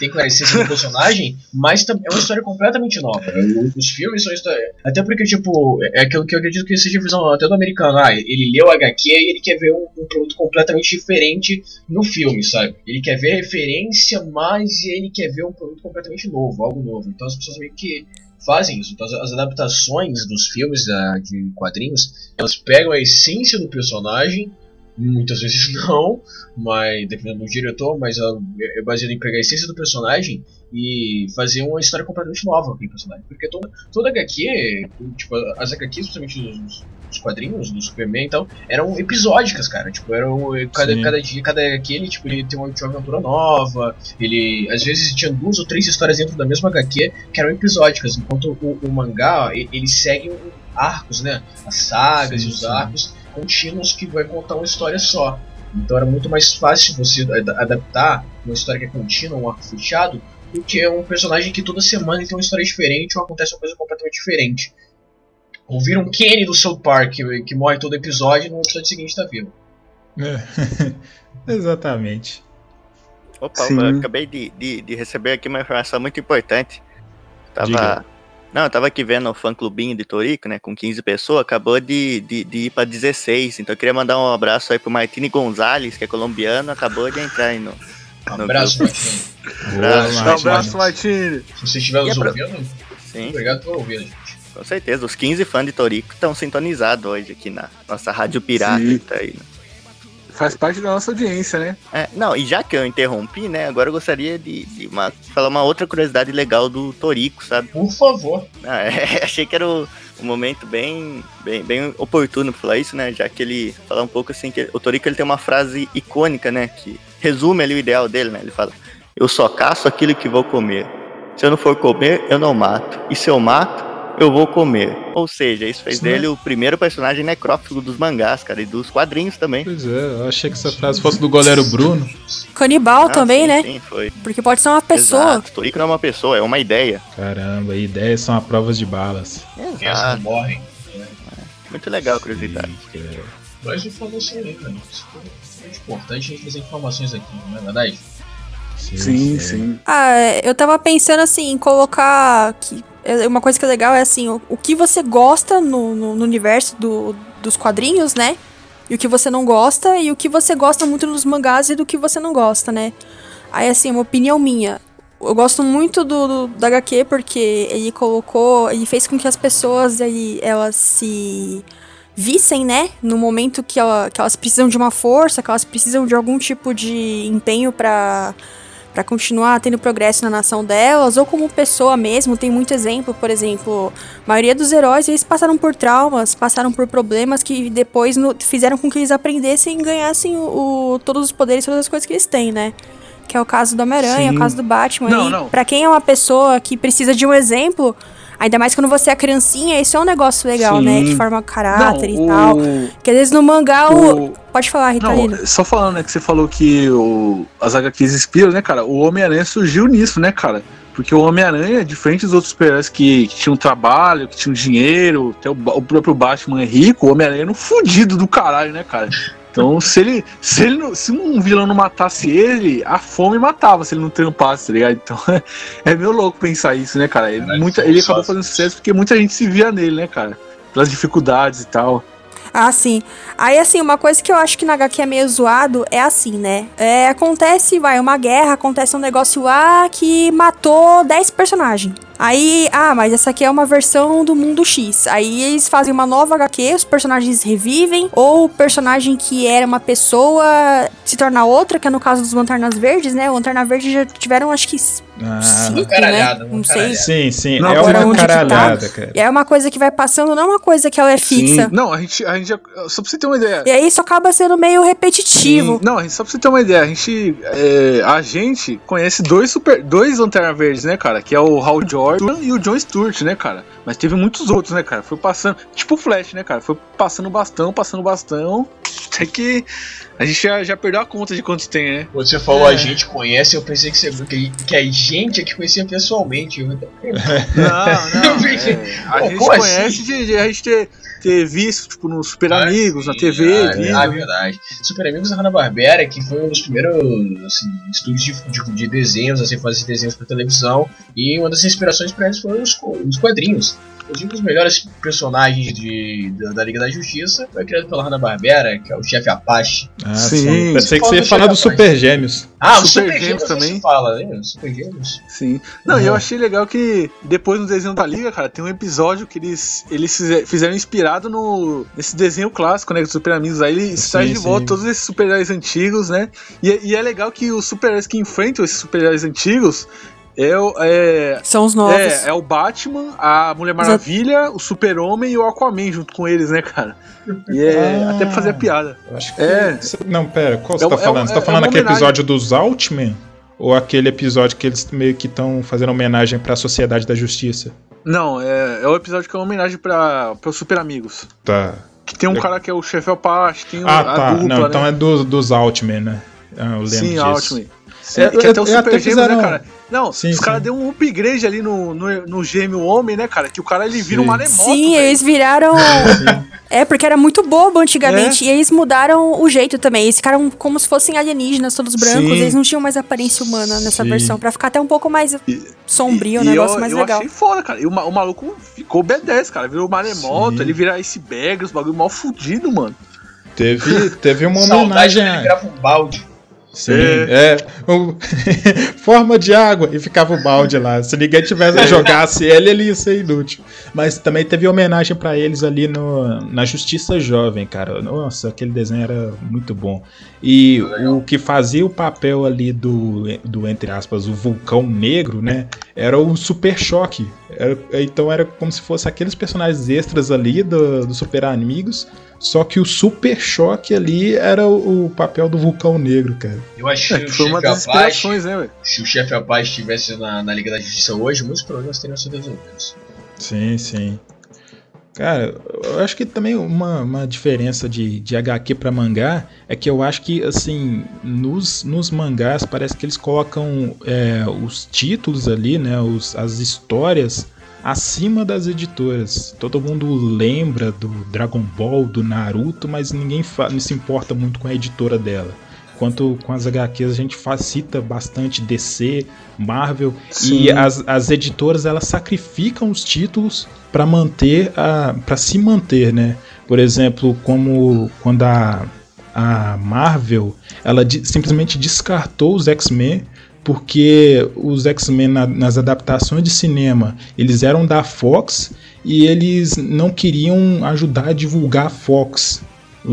Tem que claro a essência do personagem, mas é uma história completamente nova. Os filmes são história. Até porque, tipo, é aquilo que eu acredito que seja a visão até do americano. Ah, ele leu o H Q e ele quer ver um, um produto completamente diferente no filme, sabe? Ele quer ver referência, mas ele quer ver um produto completamente novo, algo novo. Então as pessoas meio que fazem isso. Então as adaptações dos filmes da, de quadrinhos, elas pegam a essência do personagem. Muitas vezes não, mas dependendo do diretor, mas é baseado em pegar a essência do personagem e fazer uma história completamente nova com o personagem. Porque toda, toda H Q, tipo, as H Qs, principalmente dos, dos quadrinhos, do Superman e tal, eram episódicas, cara. Tipo, eram cada, cada dia, cada H Q, ele, tipo, ele tem uma, uma aventura nova, ele às vezes tinha duas ou três histórias dentro da mesma H Q que eram episódicas, enquanto o, o mangá, ele segue arcos, né? As sagas sim, e os sim. arcos contínuos que vai contar uma história só. Então era muito mais fácil você ad- adaptar uma história que é contínua, um arco fechado, do que um personagem que toda semana tem uma história diferente ou acontece uma coisa completamente diferente. Ouviram um Kenny do South Park que, que morre todo episódio e no episódio seguinte tá vivo. É. Exatamente. Opa, eu acabei de, de, de receber aqui uma informação muito importante. Tava... Diga. Não, eu tava aqui vendo o fã-clubinho de Toriko, né, com quinze pessoas, acabou de, de, de ir pra dezesseis, então eu queria mandar um abraço aí pro Martini Gonzalez, que é colombiano, acabou de entrar aí no... no um abraço, Martini. Um abraço, um abraço, Martini. Se você estiver nos ouvindo, sim, obrigado por ouvir a gente. Com certeza, os quinze fãs de Toriko estão sintonizados hoje aqui na nossa Rádio Pirata, que tá aí, né? Faz parte da nossa audiência, né? É, não, e já que eu interrompi, né, agora eu gostaria de, de uma, falar uma outra curiosidade legal do Toriko, sabe? Por favor. Ah, é, achei que era um momento bem, bem, bem oportuno pra falar isso, né, já que ele fala um pouco assim, que o Toriko ele tem uma frase icônica, né, que resume ali o ideal dele, né, ele fala, eu só caço aquilo que vou comer, se eu não for comer, eu não mato, e se eu mato, eu vou comer. Ou seja, isso fez isso dele é... o primeiro personagem necrófago dos mangás, cara, e dos quadrinhos também. Pois é, eu achei que essa frase fosse do goleiro Bruno. Canibal ah, também, sim, né? Sim, foi. Porque pode ser uma pessoa. Exato. Toriko não é uma pessoa, é uma ideia. Caramba, ideias são a prova de balas. Exato. Elas não morrem. Né? Muito legal a curiosidade. É. Mas não falou sem ler, né? É importante a gente fazer informações aqui, não é verdade? Sim, sim, sim. Ah, eu tava pensando assim, em colocar... Que... Uma coisa que é legal é assim, o, o que você gosta no, no, no universo do, dos quadrinhos, né? E o que você não gosta, e o que você gosta muito nos mangás e do que você não gosta, né? Aí assim, uma opinião minha. Eu gosto muito do, do da agá quê porque ele colocou, ele fez com que as pessoas ele, elas se vissem, né? No momento que, ela, que elas precisam de uma força, que elas precisam de algum tipo de empenho pra... Pra continuar tendo progresso na nação delas, ou como pessoa mesmo, tem muito exemplo, por exemplo, a maioria dos heróis, eles passaram por traumas, passaram por problemas que depois no, fizeram com que eles aprendessem e ganhassem o, o, todos os poderes, todas as coisas que eles têm, né? Que é o caso do Homem-Aranha, é o caso do Batman. Não, não. Pra quem é uma pessoa que precisa de um exemplo, ainda mais quando você é criancinha, isso é um negócio legal, sim, né? Que forma caráter não, e o... tal. Que às vezes no mangá o... o... Pode falar, Ritalino. Só falando, né, que você falou que o... as agá quês inspiram, né, cara? O Homem-Aranha surgiu nisso, né, cara? Porque o Homem-Aranha, diferente dos outros super-heróis que, que tinham trabalho, que tinham dinheiro, até o, o próprio Batman é rico, o Homem-Aranha era um fudido do caralho, né, cara? Então, se ele, se ele não, se um vilão não matasse ele, a fome matava se ele não trampasse, tá ligado? Então, é, é meio louco pensar isso, né, cara? Ele, Caralho, muita, ele acabou fazendo sucesso porque muita gente se via nele, né, cara? Pelas dificuldades e tal. Ah, sim. Aí, assim, uma coisa que eu acho que na agá quê é meio zoado é assim, né? É, acontece, vai, uma guerra, acontece um negócio lá que matou dez personagens. Aí, ah, mas essa aqui é uma versão do mundo X. Aí eles fazem uma nova agá quê, os personagens revivem, ou o personagem que era uma pessoa se torna outra, que é no caso dos Lanternas Verdes, né? O Lanterna Verde já tiveram, acho que ah, cinco, caralhada, né? Não sei. Sim, sim, não, é uma caralhada, tá, cara. É uma coisa que vai passando, não é uma coisa que ela é fixa. Sim. Não, a gente, a gente... Só pra você ter uma ideia. E aí isso acaba sendo meio repetitivo. Sim. Não, só pra você ter uma ideia, a gente... É, a gente conhece dois, super, dois Lanternas Verdes, né, cara? Que é o Hal Jordan e o John Stewart, né, cara? Mas teve muitos outros, né, cara? Foi passando... Tipo o Flash, né, cara? Foi passando bastão, passando bastão... Até que... A gente já, já perdeu a conta de quantos tem, né? Quando você falou é. a gente conhece, eu pensei que, você, que a gente é que conhecia pessoalmente. Eu... Não, não. Pensei, é. A gente conhece assim? de, de a gente ter, ter visto, tipo, nos Super ah, Amigos, sim, na tê vê. Ah, viu? Ah, verdade. Super Amigos da Hanna-Barbera, que foi um dos primeiros assim, estúdios de, de, de desenhos, assim, fazer desenhos pra televisão. E uma das inspirações pra eles foram os, os quadrinhos. Um dos melhores personagens de, da, da Liga da Justiça foi criado pela Hanna-Barbera, que é o chefe Apache. Ah, sim. Pensei que você ia falar do Super Gêmeos. Ah, o Super, Super Gêmeos também. Você fala, né? Super Gêmeos. Sim. Não, uhum. Eu achei legal que depois no desenho da Liga, cara, tem um episódio que eles, eles fizeram inspirado no, nesse desenho clássico, né? Dos Super Amigos. Aí eles trazem de volta sim. todos esses super-heróis antigos, né? E, e é legal que os super-heróis que enfrentam esses super-heróis antigos. É, é, São os novos. É, é o Batman, a Mulher Maravilha, Exato. o Super-Homem e o Aquaman junto com eles, né, cara? E é ah, até pra fazer a piada. Eu acho que é. Você, não, pera, qual é, você tá é, falando? É, você tá falando é aquele homenagem. episódio dos Watchmen? Ou aquele episódio que eles meio que estão fazendo homenagem pra Sociedade da Justiça? Não, é, é o episódio que é uma homenagem pra, pra Super Amigos. Tá. Que tem um eu... cara que é o chefe Apache, tem ah, a tá. dupla, não, né? Então é do, dos Watchmen, né? Ah, eu lembro Sim, disso. Watchmen. Sim, Watchmen. É, é, que até o Super Gêmeos, né, cara? Não, sim, os caras deu um upgrade ali no, no, no gêmeo homem, né, cara? Que o cara, ele vira sim. um maremoto. Sim, véio. Eles viraram... é, porque era muito bobo antigamente. É. E eles mudaram o jeito também. Eles ficaram como se fossem alienígenas, todos brancos. Sim. Eles não tinham mais aparência humana nessa sim. versão. Pra ficar até um pouco mais e, sombrio, e, um negócio eu, mais eu legal. Eu achei foda, cara. E o, o maluco ficou B dez, cara. Virou maremoto, sim. ele vira iceberg, os bagulho mal fudido, mano. Teve, teve uma homenagem... Saudade, ele grava um balde. Sim, é. é. Forma de água. E ficava o balde lá. Se ninguém tivesse jogasse ele, ele ia ser inútil. Mas também teve homenagem pra eles ali no, na Justiça Jovem, cara. Nossa, aquele desenho era muito bom. E o que fazia o papel ali do, do entre aspas, o vulcão negro, né? Era o Super Choque. Era, então era como se fosse aqueles personagens extras ali do, do Super Amigos. Só que o Super Choque ali era o, o papel do Vulcão Negro, cara. Eu achei é, que o foi uma das inspirações, né, velho? Se o Chefe Rapaz estivesse na, na Liga da Justiça hoje, muitos problemas teriam sido resolvidos. Sim, sim. Cara, eu acho que também uma, uma diferença de, de agá quê pra mangá é que eu acho que, assim, nos, nos mangás parece que eles colocam é, os títulos ali, né, os, as histórias... acima das editoras. Todo mundo lembra do Dragon Ball, do Naruto, mas ninguém fa- não se importa muito com a editora dela. Enquanto com as agá quês a gente faz, cita bastante D C, Marvel, sim. e as, as editoras elas sacrificam os títulos para manter a para se manter, né? Por exemplo, como quando a, a Marvel, ela de, simplesmente descartou os X-Men. Porque os X-Men na, nas adaptações de cinema, eles eram da Fox e eles não queriam ajudar a divulgar a Fox,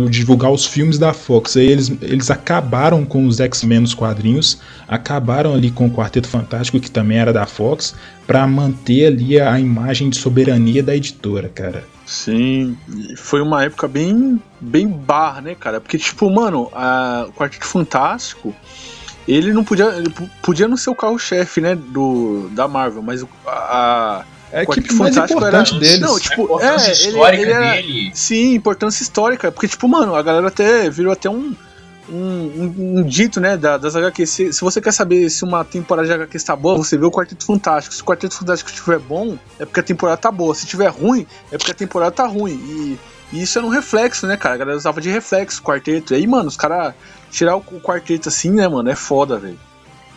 divulgar os filmes da Fox. Aí eles, eles acabaram com os X-Men nos quadrinhos, acabaram ali com o Quarteto Fantástico, que também era da Fox, para manter ali a imagem de soberania da editora, cara. Sim, foi uma época bem, bem barra, né, cara? Porque, tipo, mano, a, o Quarteto Fantástico... Ele não podia. Ele podia não ser o carro-chefe, né? Do, da Marvel, mas a. É a equipe mais importante era, deles. Não, tipo, a importância é, histórica ele, ele era, dele. Sim, importância histórica. Porque, tipo, mano, a galera até virou até um. Um, um, um dito, né? Da, das agá quês. Se, se você quer saber se uma temporada de agá quê está boa, você vê o Quarteto Fantástico. Se o Quarteto Fantástico estiver bom, é porque a temporada tá boa. Se estiver ruim, é porque a temporada tá ruim. E, e isso era um reflexo, né, cara? A galera usava de reflexo o quarteto. E aí, mano, os caras. Tirar o quarteto assim, né, mano? É foda, velho.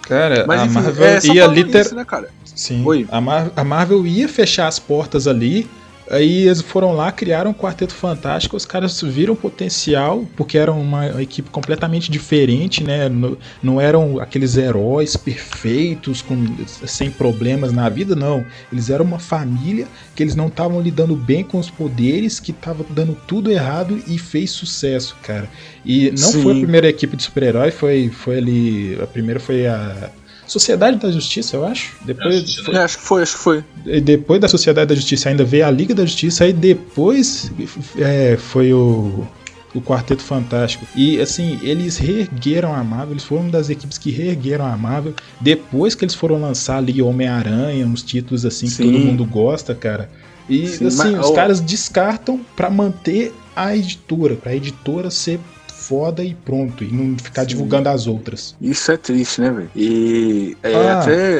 Cara, mas, enfim, a Marvel é, ia literalmente. Né, cara? Sim. A, Mar- a Marvel ia fechar as portas ali. Aí eles foram lá, criaram um Quarteto Fantástico. Os caras viram potencial, porque era uma equipe completamente diferente, né? Não, não eram aqueles heróis perfeitos, com, sem problemas na vida, não. Eles eram uma família que eles não estavam lidando bem com os poderes, que estava dando tudo errado e fez sucesso, cara. E não sim. foi a primeira equipe de super-herói, foi, foi ali. A primeira foi a. Sociedade da Justiça, eu acho. Depois, foi, é, acho que foi, acho que foi. Depois da Sociedade da Justiça ainda veio a Liga da Justiça, aí depois é, foi o, o Quarteto Fantástico. E assim, eles reergueram a Marvel, eles foram uma das equipes que reergueram a Marvel. Depois que eles foram lançar ali Homem-Aranha, uns títulos assim que sim. todo mundo gosta, cara. E sim, assim, mas, os oh. caras descartam pra manter a editora, pra editora ser... foda e pronto, e não ficar sim. divulgando as outras. Isso é triste, né, velho? E é, ah. até,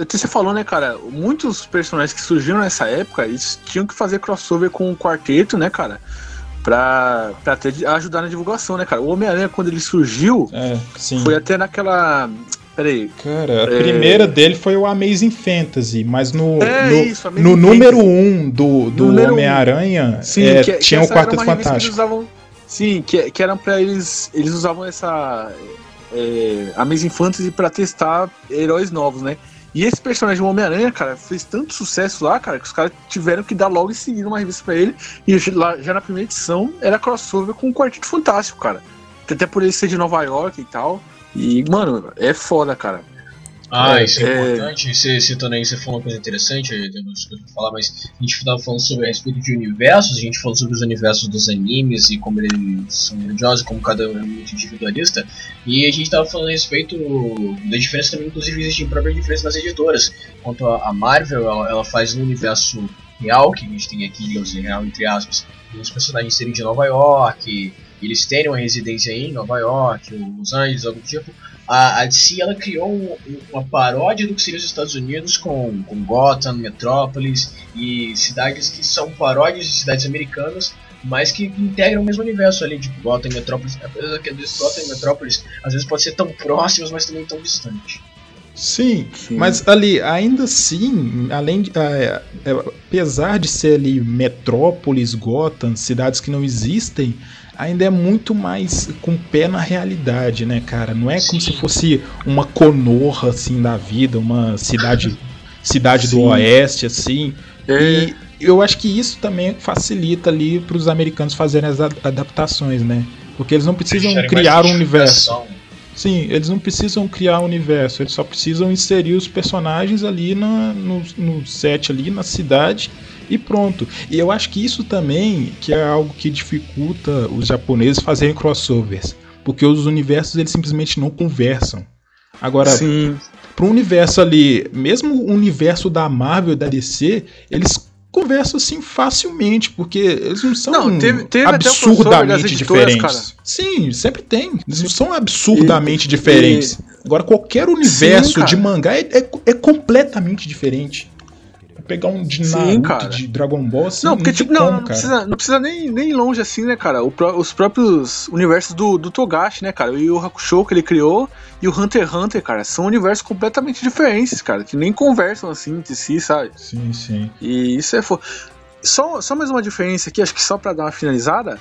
até você falou, né, cara, muitos personagens que surgiram nessa época, eles tinham que fazer crossover com o quarteto, né, cara, pra, pra até ajudar na divulgação, né, cara? O Homem-Aranha, quando ele surgiu, é, sim. foi até naquela... Peraí. Cara, a é... primeira dele foi o Amazing Fantasy, mas no, é no, isso, no número um do, do número Homem-Aranha, um. Sim, é, que, tinha que o Quarteto Fantástico. Sim, que, que eram pra eles... Eles usavam essa... É, Amazing Fantasy pra testar heróis novos, né? E esse personagem, o Homem-Aranha, cara, fez tanto sucesso lá, cara, que os caras tiveram que dar logo em seguida uma revista pra ele. E lá, já na primeira edição, era crossover com o Quarteto Fantástico, cara. Até por ele ser de Nova York e tal. E, mano, é foda, cara. Ah, é, isso é, é... importante. Você citou aí, você falou uma coisa interessante, eu não escuto falar, mas a gente tava falando sobre a respeito de universos, a gente falou sobre os universos dos animes e como eles são grandiosos, como cada um é muito individualista, e a gente tava falando a respeito da diferença também, inclusive existe a própria diferença nas editoras. Quanto a Marvel, ela, ela faz um universo real, que a gente tem aqui, digamos, real entre aspas, os personagens serem de Nova York, eles terem uma residência aí em Nova York, ou Los Angeles, algo do tipo. a, a D C ela criou um, uma paródia do que seria os Estados Unidos com, com Gotham, Metrópolis e cidades que são paródias de cidades americanas, mas que integram o mesmo universo ali, tipo Gotham e Metrópolis. Apesar que Gotham e Metrópolis às vezes podem ser tão próximos, mas também tão distantes. Sim, Sim, mas ali, ainda assim, além de, é, é, apesar de ser ali metrópoles, Gotham, cidades que não existem, ainda é muito mais com o pé na realidade, né, cara? Não é como Sim. se fosse uma Konoha, assim, da vida, uma cidade, cidade do oeste, assim. É. E eu acho que isso também facilita ali para os americanos fazerem as adaptações, né? Porque eles não precisam Deixarem criar um universo. Sim, eles não precisam criar o universo, eles só precisam inserir os personagens ali na, no, no set, ali na cidade e pronto. E eu acho que isso também que é algo que dificulta os japoneses fazerem crossovers, porque os universos eles simplesmente não conversam. Agora, para o universo ali, mesmo o universo da Marvel e da D C, eles conversam assim facilmente, porque eles não são não, teve, teve absurdamente diferentes. Cara. Sim, sempre tem. Eles não são absurdamente e, diferentes. E... Agora, qualquer universo Sim, de mangá é, é, é completamente diferente. Pegar um de Naruto, Sim, de Dragon Ball, assim, não, porque, não, tipo, não, como, não precisa, não precisa nem, nem ir longe assim, né, cara? O, os próprios universos do, do Togashi, né, cara? E o Hakusho que ele criou e o Hunter x Hunter, cara, são universos completamente diferentes, cara, que nem conversam assim entre si, sabe? Sim, sim. E isso é fo... só, só mais uma diferença aqui, acho que só pra dar uma finalizada,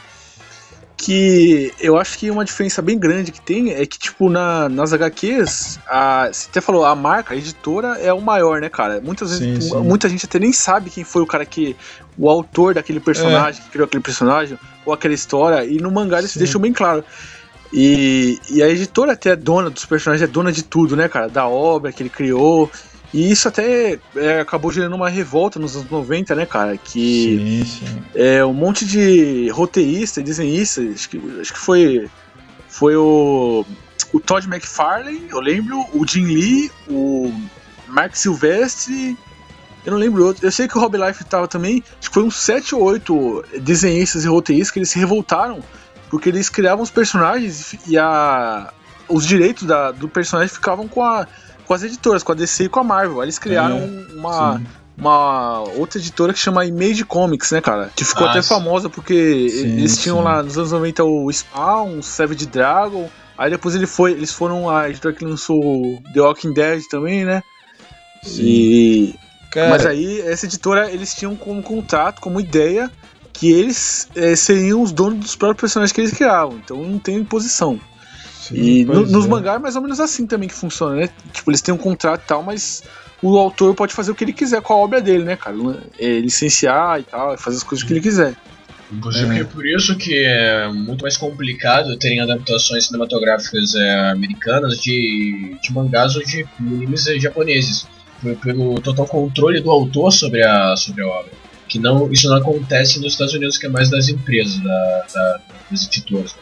que eu acho que uma diferença bem grande que tem é que, tipo, na, nas H Qs, a, você até falou, a marca, a editora é o maior, né, cara? Muitas sim, vezes, sim. muita gente até nem sabe quem foi o cara que... o autor daquele personagem, é. que criou aquele personagem, ou aquela história, e no mangá eles deixam bem claro. E, e a editora até é dona dos personagens, é dona de tudo, né, cara? Da obra que ele criou... E isso até é, acabou gerando uma revolta nos anos noventa, né, cara? Que sim, sim. É, um monte de roteirista, desenhista, acho que, acho que foi, foi o, o Todd McFarlane, eu lembro, o Jim Lee, o Mark Silvestre, eu não lembro outro. Eu sei que o Rob Liefeld tava também, acho que foi uns sete ou oito desenhistas e roteiristas que eles se revoltaram, porque eles criavam os personagens e a, os direitos da, do personagem ficavam com a... com as editoras, com a D C e com a Marvel. Eles criaram é, uma, uma outra editora que chama Image Comics, né, cara? Que ficou ah, até famosa porque sim, eles tinham sim. lá nos anos noventa o Spawn, o Savage Dragon. Aí depois ele foi, eles foram a editora que lançou The Walking Dead também, né? Sim. E, mas aí essa editora eles tinham como contrato, como ideia, que eles é, seriam os donos dos próprios personagens que eles criavam. Então não tem imposição. Sim, e no, nos é. mangás é mais ou menos assim também que funciona, né? Tipo, eles têm um contrato e tal, mas o autor pode fazer o que ele quiser com a obra dele, né, cara? É licenciar e tal, fazer as coisas que ele quiser. Inclusive é por isso que é muito mais complicado terem adaptações cinematográficas é, americanas de, de mangás ou de animes japoneses, pelo total controle do autor sobre a, sobre a obra. Que não, isso não acontece nos Estados Unidos, que é mais das empresas, da, da, das editoras.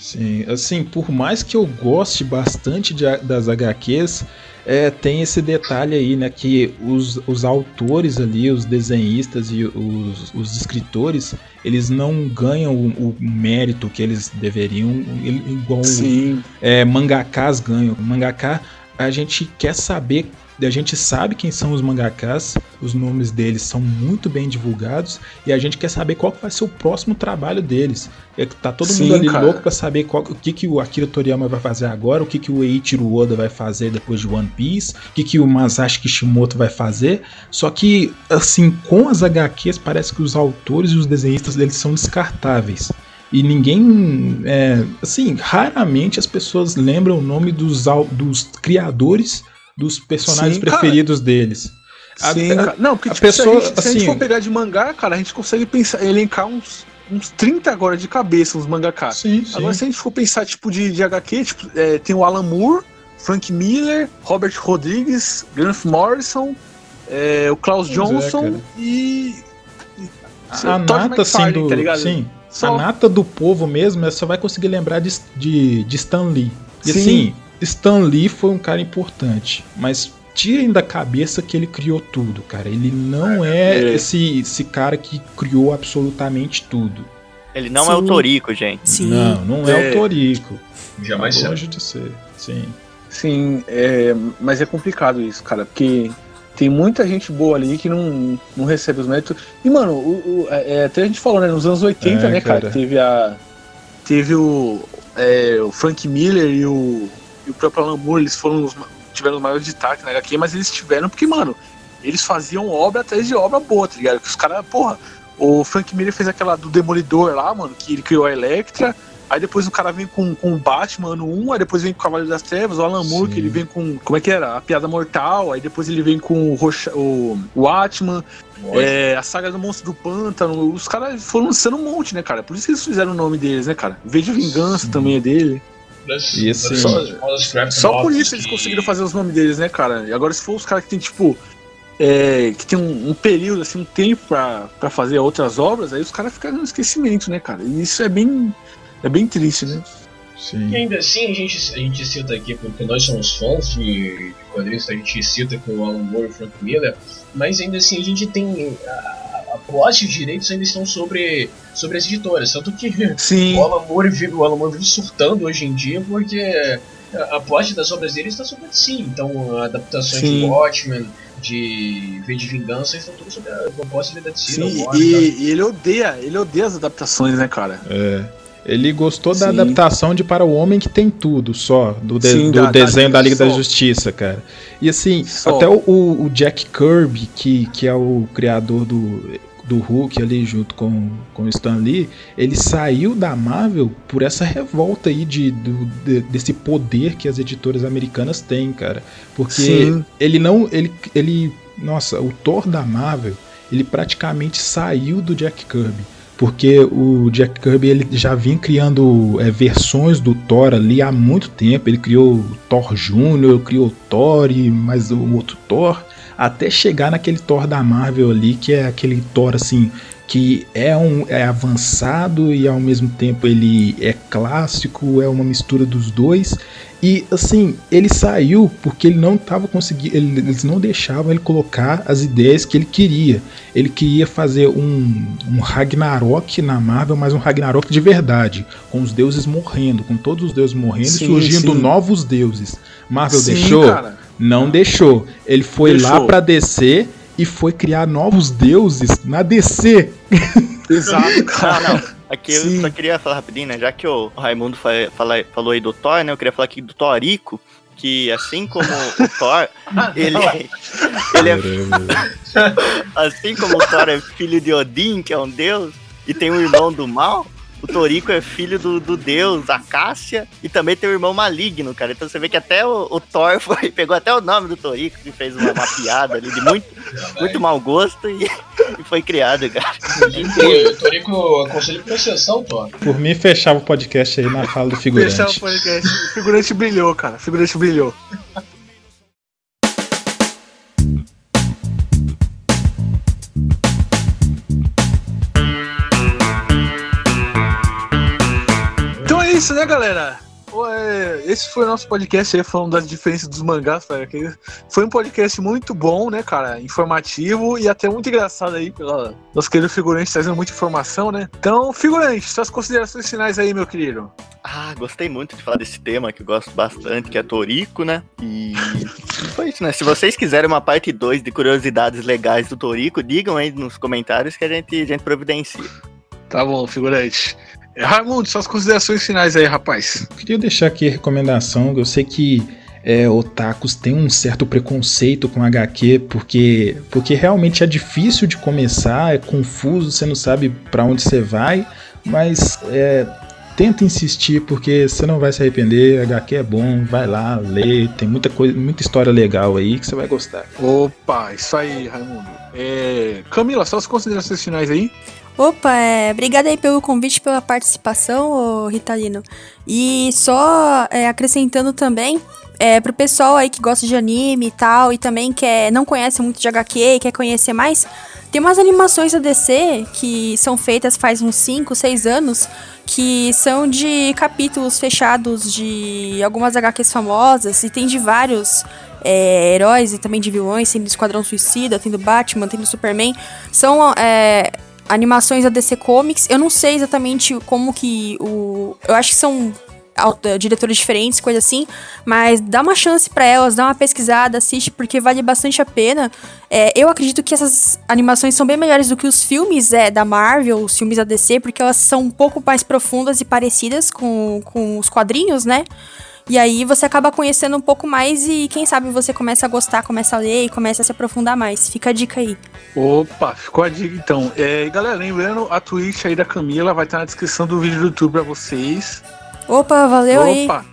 Sim, assim, por mais que eu goste bastante de, das H Qs, é, tem esse detalhe aí, né, que os, os autores ali, os desenhistas e os, os escritores, eles não ganham o, o mérito que eles deveriam, igual é, mangakas ganham. Mangaká, a gente quer saber, a gente sabe quem são os mangakas, os nomes deles são muito bem divulgados e a gente quer saber qual vai ser o próximo trabalho deles. É, tá todo Sim, mundo ali cara. louco pra saber qual, o que, que o Akira Toriyama vai fazer agora, o que, que o Eiichiro Oda vai fazer depois de One Piece, o que, que o Masashi Kishimoto vai fazer. Só que, assim, com as H Qs parece que os autores e os desenhistas deles são descartáveis. E ninguém, é, assim, raramente as pessoas lembram o nome dos, dos criadores dos personagens Sim, preferidos deles. Sim, a, cara. Não, porque tipo, a pessoa, se, a gente, assim, se a gente for pegar de mangá, cara, a gente consegue pensar, elencar uns, uns trinta agora de cabeça, uns mangaká. Sim, sim. Agora, se a gente for pensar tipo de, de H Q, tipo, é, tem o Alan Moore, Frank Miller, Robert Rodrigues, Grant Morrison, é, o Klaus pois Johnson é, e, e a, a nata assim, do, tá ligado? Sim, só... a nata do povo mesmo, ela só vai conseguir lembrar de, de, de Stan Lee. E sim. assim... Stan Lee foi um cara importante, mas tirem da cabeça que ele criou tudo, cara. Ele não é, é. Esse, esse cara que criou absolutamente tudo. Ele não Sim. é o Toriko, gente. Sim. Não, não é, é o Toriko. Jamais será. Longe de ser. Sim. Sim, é, mas é complicado isso, cara, porque tem muita gente boa ali que não, não recebe os méritos. E, mano, o, o, é, até a gente falou, né, nos anos oitenta, é, né, cara, cara, teve a... Teve o, é, o Frank Miller e o, e o próprio Alan Moore, eles foram os, tiveram os maiores destaques na H Q, mas eles tiveram porque, mano, eles faziam obra atrás de obra boa, tá ligado? Que os caras, porra, o Frank Miller fez aquela do Demolidor lá, mano, que ele criou a Electra, aí depois o cara vem com o Batman no um, aí depois vem com o Cavaleiro das Trevas, o Alan Moore, sim, que ele vem com, como é que era? A Piada Mortal, aí depois ele vem com o, Rocha, o, o Watchmen, é, a Saga do Monstro do Pântano, os caras foram lançando um monte, né, cara? Por isso que eles fizeram o nome deles, né, cara? V de Vingança, sim, também é dele. E esse, só, só por isso eles conseguiram fazer os nomes deles, né, cara? E agora se for os caras que tem, tipo... É, que tem um, um período, assim, um tempo pra, pra fazer outras obras, aí os caras ficam no esquecimento, né, cara? E isso é bem, é bem triste, né? Sim. E ainda assim, a gente, a gente cita aqui, porque nós somos fãs de, de quadrinhos, a gente cita com o Alan Moore e o Frank Miller, mas ainda assim a gente tem... A, a plot e os direitos ainda estão sobre, sobre as editoras, tanto que sim, o Alan Moore vive, o Alan Moore vive surtando hoje em dia, porque a, a plot das obras dele está sobre si, então adaptações sim, de Watchmen... de V de Vingança, eles estão todos sobre a proposta de Ciro. Sim, morre, e, e ele odeia, ele odeia as adaptações, né, cara? É. Ele gostou sim, da adaptação de Para o Homem que Tem Tudo, só, do, de, sim, do da, desenho da, da Liga só, da Justiça, cara. E assim, só, até o, o Jack Kirby, que, que é o criador do, do Hulk ali junto com, com o Stan Lee, ele saiu da Marvel por essa revolta aí de, do, de, desse poder que as editoras americanas têm, cara. Porque sim, ele não... Ele, ele, nossa, o Thor da Marvel, ele praticamente saiu do Jack Kirby. Porque o Jack Kirby ele já vinha criando é, versões do Thor ali há muito tempo. Ele criou o Thor Júnior, criou o Thor e mais um outro Thor, até chegar naquele Thor da Marvel ali, que é aquele Thor assim, que é, um, é avançado e ao mesmo tempo ele é clássico, é uma mistura dos dois. E assim, ele saiu porque ele não tava conseguindo, ele, eles não deixavam ele colocar as ideias que ele queria. Ele queria fazer um, um Ragnarok na Marvel, mas um Ragnarok de verdade, com os deuses morrendo, com todos os deuses morrendo e surgindo sim, novos deuses. Marvel sim, deixou? Cara. Não deixou. Ele foi deixou, lá pra D C e foi criar novos deuses na D C. Exato, cara. Ah, aqui eu sim, só queria falar rapidinho, né? Já que o Raimundo fala, fala, falou aí do Thor, né? Eu queria falar aqui do Toriko, que assim como o Thor, ele, ele é... assim como o Thor é filho de Odin, que é um deus, e tem um irmão do mal... O Toriko é filho do, do deus Acácia e também tem o irmão maligno, cara. Então você vê que até o, o Thor foi, pegou até o nome do Toriko, que fez uma, uma piada ali de muito, muito mau gosto e, e foi criado, cara. O Toriko aconselho processar o Thor. Por mim, fechava o podcast aí na fala do figurante. Fechava o podcast. O figurante brilhou, cara. O figurante brilhou. Isso, né, galera? Esse foi o nosso podcast aí, falando das diferenças dos mangás, cara. Foi um podcast muito bom, né, cara? Informativo e até muito engraçado aí, pela nosso querido figurante trazendo muita informação, né? Então, figurante, suas considerações finais aí, meu querido. Ah, gostei muito de falar desse tema que eu gosto bastante, que é Toriko, né? E foi isso, né? Se vocês quiserem uma parte dois de curiosidades legais do Toriko, digam aí nos comentários que a gente, a gente providencia. Tá bom, figurante. Raimundo, suas considerações finais aí, rapaz. Eu queria deixar aqui a recomendação. Eu sei que é, otakus têm um certo preconceito com H Q, porque, porque realmente é difícil de começar, é confuso, você não sabe pra onde você vai, mas é, tenta insistir, porque você não vai se arrepender. H Q é bom, vai lá, lê, tem muita coisa, muita história legal aí que você vai gostar. Opa, isso aí, Raimundo. É, Camila, suas considerações finais aí. Opa, é, obrigada aí pelo convite, pela participação, ô Ritalino. E só é, acrescentando também, é, pro pessoal aí que gosta de anime e tal, e também quer, não conhece muito de H Q e quer conhecer mais, tem umas animações da D C que são feitas faz uns cinco, seis anos, que são de capítulos fechados de algumas H Qs famosas, e tem de vários... É, heróis e também de vilões, tem do Esquadrão Suicida, tem do Batman, tem do Superman. São é, animações da D C Comics. Eu não sei exatamente como que o... Eu acho que são diretores diferentes, coisa assim, mas dá uma chance pra elas, dá uma pesquisada, assiste, porque vale bastante a pena. É, eu acredito que essas animações são bem melhores do que os filmes é, da Marvel, os filmes da D C, porque elas são um pouco mais profundas e parecidas com, com os quadrinhos, né? E aí você acaba conhecendo um pouco mais e quem sabe você começa a gostar, começa a ler e começa a se aprofundar mais. Fica a dica aí. Opa, ficou a dica então. É, galera, lembrando, a Twitch aí da Camila vai estar na descrição do vídeo do YouTube pra vocês. Opa, valeu Opa. aí.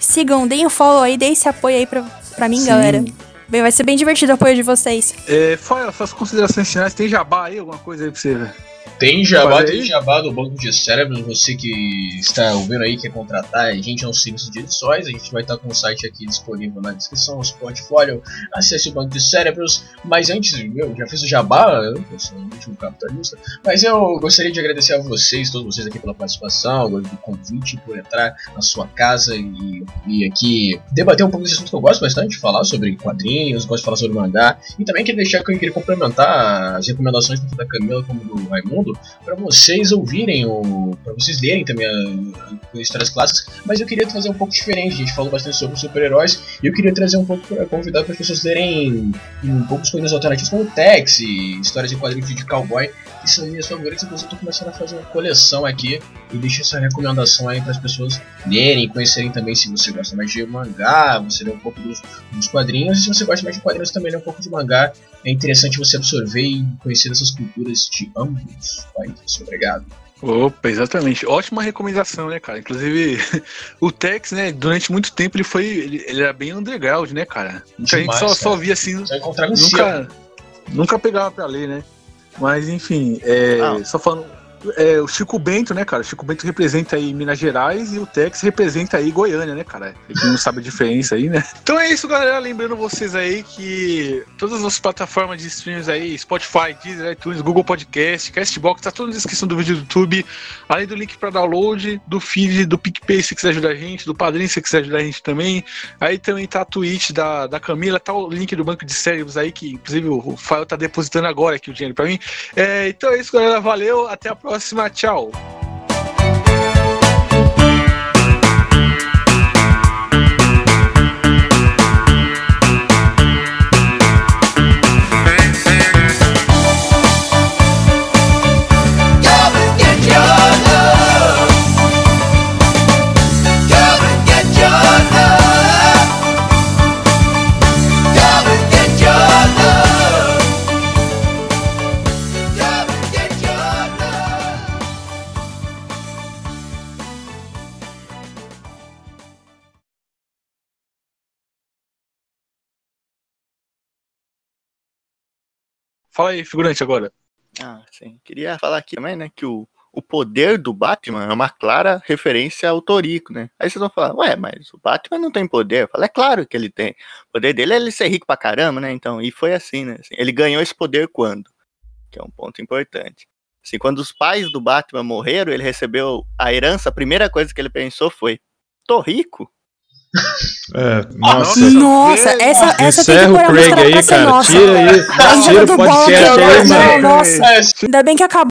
Sigam, deem o follow aí, deem esse apoio aí pra, pra mim, Sim. galera. Bem, vai ser bem divertido o apoio de vocês. É, Fael, suas considerações finais, tem jabá aí, alguma coisa aí pra você ver? Tem jabá, tem jabá do Banco de Cérebros. Você que está ouvindo aí, quer contratar, a gente é um serviço de edições. A gente vai estar com o site aqui disponível na descrição, os portfólios. Acesse o Banco de Cérebros. Mas antes, eu já fiz o jabá, eu sou o último capitalista. Mas eu gostaria de agradecer a vocês, todos vocês aqui pela participação, pelo convite, por entrar na sua casa e, e aqui debater um pouco desse assunto que eu gosto bastante, falar sobre quadrinhos, gosto de falar sobre mangá. E também queria deixar que eu queria complementar as recomendações tanto da Camila como do Raimundo, para vocês ouvirem, ou para vocês lerem também as histórias clássicas, mas eu queria fazer um pouco diferente. A gente falou bastante sobre super-heróis e eu queria trazer um pouco, convidar para as pessoas lerem um pouco as coisas alternativas como Tex e histórias em quadrinhos de cowboy, que são minhas favoritas. Então eu estou começando a fazer uma coleção aqui e deixo essa recomendação aí para as pessoas lerem e conhecerem também. Se você gosta mais de mangá, você lê um pouco dos, dos quadrinhos, e se você gosta mais de quadrinhos, também lê um pouco de mangá. É interessante você absorver e conhecer essas culturas de ambos países. Obrigado. Opa, exatamente. Ótima recomendação, né, cara? Inclusive, o Tex, né, durante muito tempo ele foi. Ele, ele era bem underground, né, cara? Muita gente só, só via assim. Só encontrava em nunca, nunca pegava pra ler, né? Mas enfim, é, ah. só falando. É, o Chico Bento, né, cara? O Chico Bento representa aí Minas Gerais e o Tex representa aí Goiânia, né, cara? Quem não sabe a diferença aí, né? Então é isso, galera. Lembrando vocês aí que todas as plataformas de streams aí, Spotify, Deezer, iTunes, Google Podcast, Castbox, tá tudo na descrição do vídeo do YouTube, além do link pra download, do feed, do PicPay se quiser ajudar a gente, do Padrim se quiser ajudar a gente também. Aí também tá a Twitch da, da Camila, tá o link do Banco de Cérebros aí, que inclusive o, o Fael tá depositando agora aqui o dinheiro pra mim. É, então é isso, galera. Valeu, até a próxima. Próxima, tchau. Fala aí, figurante, agora. Ah, sim. Queria falar aqui também, né, que o, o poder do Batman é uma clara referência ao Toriko, né? Aí vocês vão falar, ué, mas o Batman não tem poder. Eu falo, é claro que ele tem. O poder dele é ele ser rico pra caramba, né? Então, e foi assim, né? Assim, ele ganhou esse poder quando? Que é um ponto importante. Assim, quando os pais do Batman morreram, ele recebeu a herança, a primeira coisa que ele pensou foi, tô rico? É, nossa, nossa essa, essa tem que pôr a música pra ser nossa. Tira aí, tira o podcast aí, mano. Nossa, ainda bem que acabou.